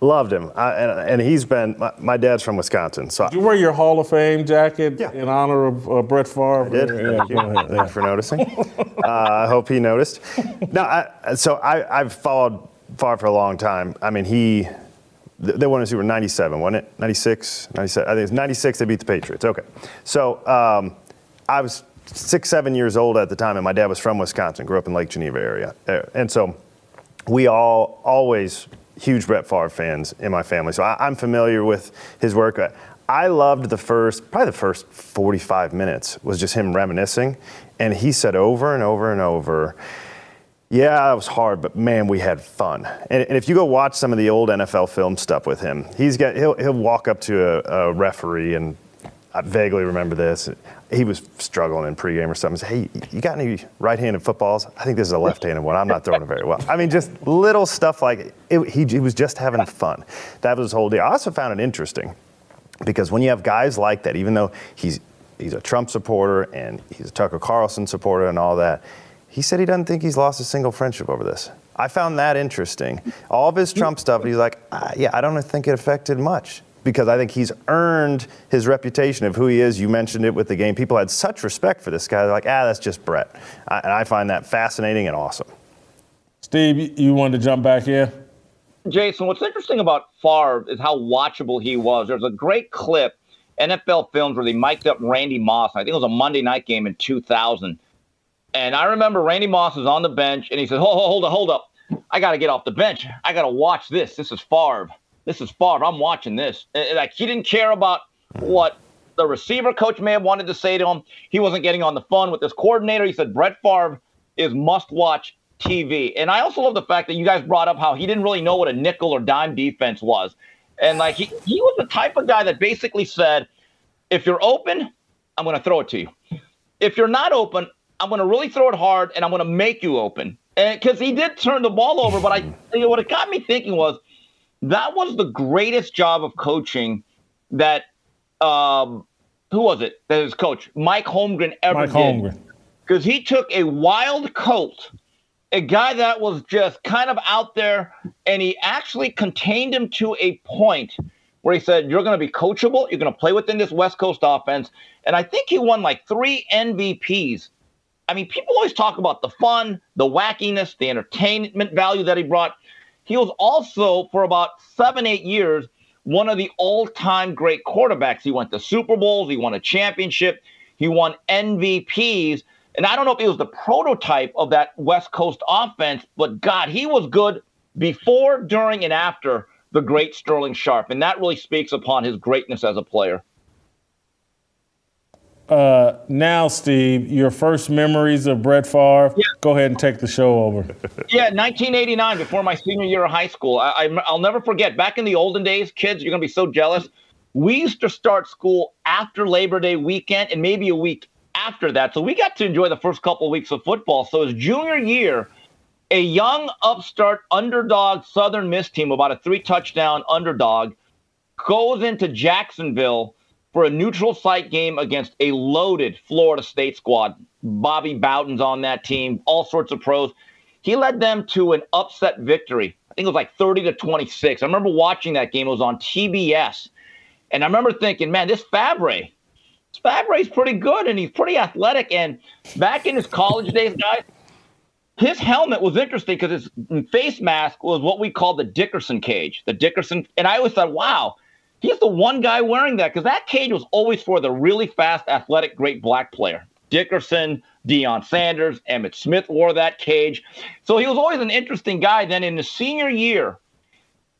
Loved him, I, and, and he's been. My, my dad's from Wisconsin, so did you wear your Hall of Fame jacket yeah. in honor of uh, Brett Favre? I did. Yeah, yeah. Thank you for noticing. uh, I hope he noticed. No, I, so I, I've followed Favre for a long time. I mean, he they won a Super Bowl in ninety-seven, wasn't it? ninety-six, ninety-seven. I think it's ninety-six. They beat the Patriots. Okay, so um, I was six, seven years old at the time, and my dad was from Wisconsin, grew up in Lake Geneva area, and so we all always. Huge Brett Favre fans in my family. So I, I'm familiar with his work. I, I loved the first, probably the first forty-five minutes was just him reminiscing. And he said over and over and over, yeah, that was hard, but man, we had fun. And, and if you go watch some of the old N F L film stuff with him, he's got, he'll, he'll walk up to a, a referee, and I vaguely remember this. He was struggling in pregame or something. He said, hey, you got any right-handed footballs? I think this is a left-handed one. I'm not throwing it very well. I mean, just little stuff like it, he, he was just having fun. That was his whole deal. I also found it interesting because when you have guys like that, even though he's he's a Trump supporter and he's a Tucker Carlson supporter and all that, he said he doesn't think he's lost a single friendship over this. I found that interesting. All of his Trump stuff, he's like, ah, yeah, I don't think it affected much because I think he's earned his reputation of who he is. You mentioned it with the game. People had such respect for this guy. They're like, ah, that's just Brett. I, and I find that fascinating and awesome. Steve, you wanted to jump back here? Jason, what's interesting about Favre is how watchable he was. There's a great clip, N F L Films, where they mic'd up Randy Moss. I think it was a Monday night game in two thousand. And I remember Randy Moss was on the bench, and he said, hold, hold, hold up, hold up. I got to get off the bench. I got to watch this. This is Favre. This is Favre. I'm watching this. And, like, he didn't care about what the receiver coach may have wanted to say to him. He wasn't getting on the phone with this coordinator. He said Brett Favre is must-watch T V. And I also love the fact that you guys brought up how he didn't really know what a nickel or dime defense was. And, like, he, he was the type of guy that basically said, if you're open, I'm going to throw it to you. If you're not open, I'm going to really throw it hard, and I'm going to make you open. And because he did turn the ball over, but I, you know, what it got me thinking was that was the greatest job of coaching that um, who was it? That his coach, Mike Holmgren, ever Mike did. Holmgren. Because he took a wild colt, a guy that was just kind of out there, and he actually contained him to a point where he said, you're going to be coachable, you're going to play within this West Coast offense. And I think he won like three M V Ps. I mean, people always talk about the fun, the wackiness, the entertainment value that he brought. He was also, for about seven, eight years, one of the all-time great quarterbacks. He went to Super Bowls. He won a championship. He won M V Ps. And I don't know if he was the prototype of that West Coast offense, but, God, he was good before, during, and after the great Sterling Sharpe. And that really speaks upon his greatness as a player. Uh, now, Steve, your first memories of Brett Favre, yeah. Go ahead and take the show over. Yeah, nineteen eighty-nine, before my senior year of high school. I, I, I'll never forget, back in the olden days, kids, you're going to be so jealous. We used to start school after Labor Day weekend and maybe a week after that. So we got to enjoy the first couple of weeks of football. So his junior year, a young upstart underdog Southern Miss team, about a three-touchdown underdog, goes into Jacksonville for a neutral site game against a loaded Florida State squad. Bobby Bowden's on that team, all sorts of pros. He led them to an upset victory. I think it was like thirty to twenty-six. I remember watching that game. It was on T B S. And I remember thinking, man, this Favre, this Favre's pretty good, and he's pretty athletic. And back in his college days, guys, his helmet was interesting because his face mask was what we call the Dickerson cage. The Dickerson, and I always thought, wow, he's the one guy wearing that because that cage was always for the really fast, athletic, great black player. Dickerson, Deion Sanders, Emmitt Smith wore that cage. So he was always an interesting guy. Then in the senior year,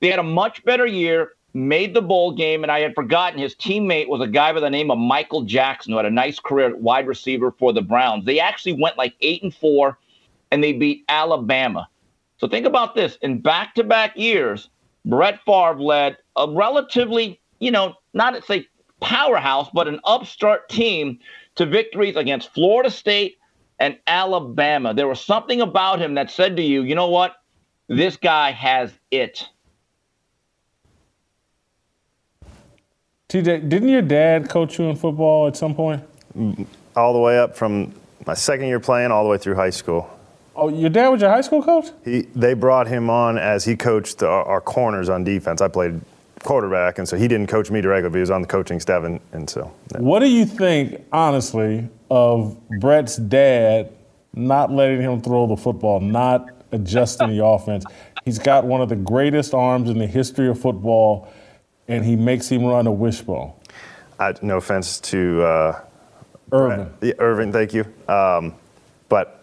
they had a much better year, made the bowl game, and I had forgotten his teammate was a guy by the name of Michael Jackson, who had a nice career at wide receiver for the Browns. They actually went like eight and four, and they beat Alabama. So think about this. In back-to-back years, Brett Favre led a relatively, you know, not at say powerhouse, but an upstart team to victories against Florida State and Alabama. There was something about him that said to you, you know what? This guy has it. T J, didn't your dad coach you in football at some point? All the way up from my second year playing all the way through high school. Oh, your dad was your high school coach? He, they brought him on as he coached the, our, our corners on defense. I played quarterback, and so he didn't coach me directly, but he was on the coaching staff, and, and so. Yeah. What do you think, honestly, of Brett's dad not letting him throw the football, not adjusting the offense? He's got one of the greatest arms in the history of football, and he makes him run a wishbone. I, no offense to uh, Irvin. Brett, Irvin, thank you. Um, but.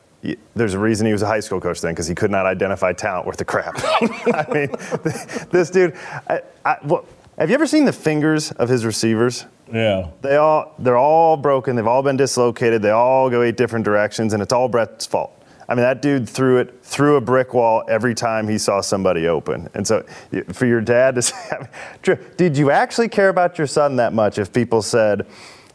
There's a reason he was a high school coach then, because he could not identify talent worth a crap. I mean, this dude, I, I, well, Have you ever seen the fingers of his receivers? Yeah. They all, they're all broken. They've all been dislocated. They all go eight different directions, and it's all Brett's fault. I mean, that dude threw it through a brick wall every time he saw somebody open. And so for your dad to say, I mean, did you actually care about your son that much if people said,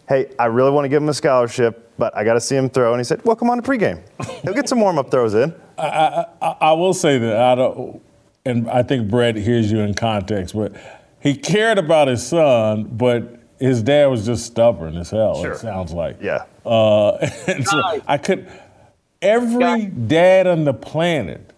hey, I really want to give him a scholarship, but I got to see him throw? And he said, well, come on to pregame. He'll get some warm-up throws in. I, I, I will say that I don't, and I think Brett hears you in context, but he cared about his son, but his dad was just stubborn as hell, sure. It sounds like. Yeah. Uh, and so I could... Every dad on the planet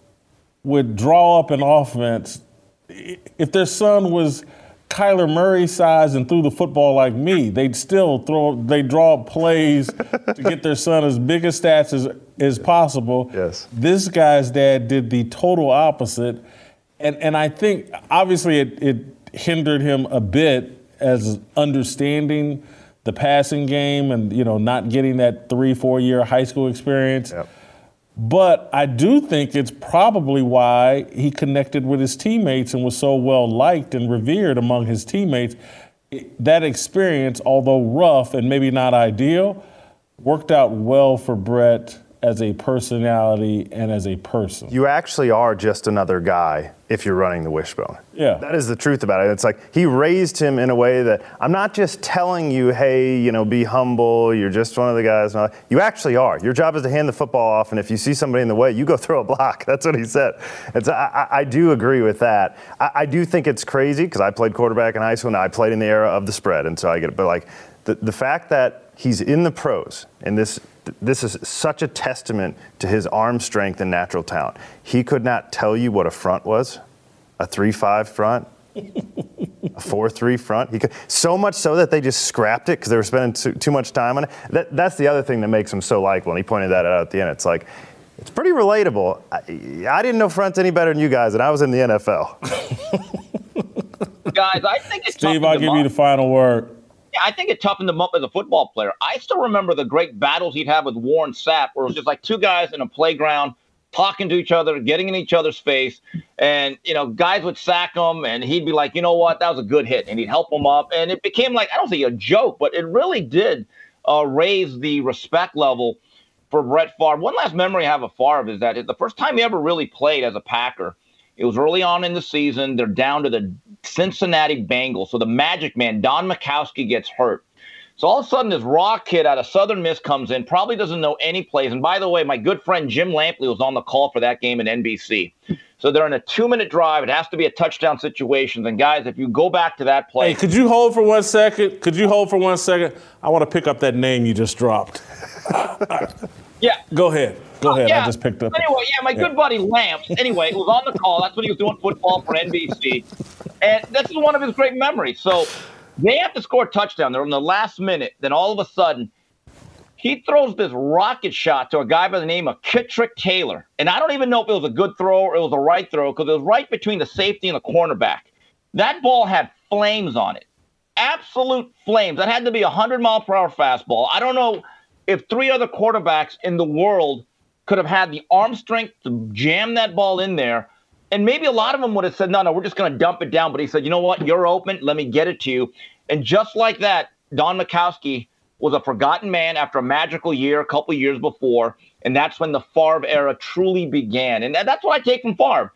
would draw up an offense. If their son was Kyler Murray size and threw the football like me, they'd still throw, they draw up plays to get their son as big a stats as, as possible. Yes. This guy's dad did the total opposite. And and I think obviously it, it hindered him a bit as understanding the passing game and, you know, not getting that three, four year high school experience. Yep. But I do think it's probably why he connected with his teammates and was so well liked and revered among his teammates. That experience, although rough and maybe not ideal, worked out well for Brett as a personality and as a person. You actually are just another guy if you're running the wishbone. Yeah. That is the truth about it. It's like he raised him in a way that I'm not just telling you, hey, you know, be humble, you're just one of the guys. You actually are. Your job is to hand the football off, and if you see somebody in the way, you go throw a block. That's what he said. It's, I, I do agree with that. I, I do think it's crazy because I played quarterback in high school and I played in the era of the spread, and so I get it. But, like, the, the fact that he's in the pros and this – this is such a testament to his arm strength and natural talent. He could not tell you what a front was, a three five front, a four three front. He could, so much so that they just scrapped it because they were spending too, too much time on it. That, that's the other thing that makes him so likable, and he pointed that out at the end. It's like, it's pretty relatable. I, I didn't know fronts any better than you guys, and I was in the N F L. Guys, I think it's Steve, I'll give you the final word. I think it toughened him up as a football player. I still remember the great battles he'd have with Warren Sapp, where it was just like two guys in a playground talking to each other, getting in each other's face. And, you know, guys would sack him, and he'd be like, you know what, that was a good hit. And he'd help him up. And it became like, I don't think a joke, but it really did uh, raise the respect level for Brett Favre. One last memory I have of Favre is that the first time he ever really played as a Packer, it was early on in the season. They're down to the Cincinnati Bengals. So the magic man, Don Majkowski, gets hurt. So all of a sudden, this raw kid out of Southern Miss comes in, probably doesn't know any plays. And by the way, my good friend Jim Lampley was on the call for that game at N B C. So they're in a two-minute drive. It has to be a touchdown situation. And, guys, if you go back to that play. Hey, could you hold for one second? Could you hold for one second? I want to pick up that name you just dropped. Yeah. Go ahead. Go ahead. Oh, yeah. I just picked up. Anyway, yeah, my yeah. good buddy Lamps. Anyway, it was on the call. That's when he was doing football for N B C. And this is one of his great memories. So they have to score a touchdown. They're in the last minute. Then all of a sudden, he throws this rocket shot to a guy by the name of Kittrick Taylor. And I don't even know if it was a good throw or it was a right throw because it was right between the safety and the cornerback. That ball had flames on it. Absolute flames. That had to be a one hundred mile per hour fastball. I don't know if three other quarterbacks in the world could have had the arm strength to jam that ball in there, and maybe a lot of them would have said, no, no, we're just going to dump it down. But he said, you know what? You're open. Let me get it to you. And just like that, Don Majkowski was a forgotten man after a magical year a couple years before, and that's when the Favre era truly began. And that's what I take from Favre.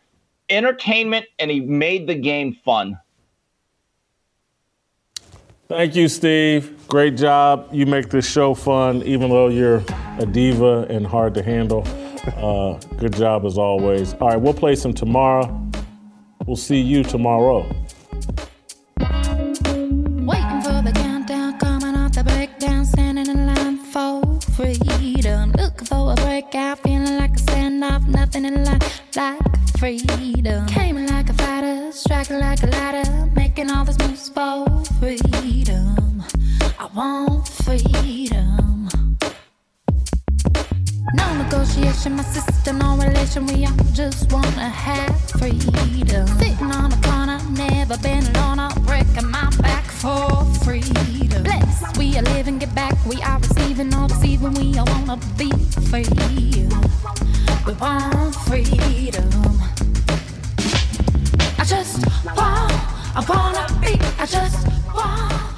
Entertainment, and he made the game fun. Thank you, Steve. Great job. You make this show fun, even though you're a diva and hard to handle. Uh, good job as always. All right, we'll play some tomorrow. We'll see you tomorrow. Waiting for the countdown, coming off the breakdown, standing in line for freedom. Looking for a breakout, feeling like a standoff, nothing in life like freedom. Came like a fighter, striking like a ladder, making all this moves for freedom. I want freedom. No negotiation, my sister, no relation. We all just wanna have freedom. Sitting on a corner, never been alone. I'm breaking my back for freedom. Blessed, we are living, get back. We are receiving, no deceiving. We all wanna be free. We want freedom. I just want I wanna be, I just want.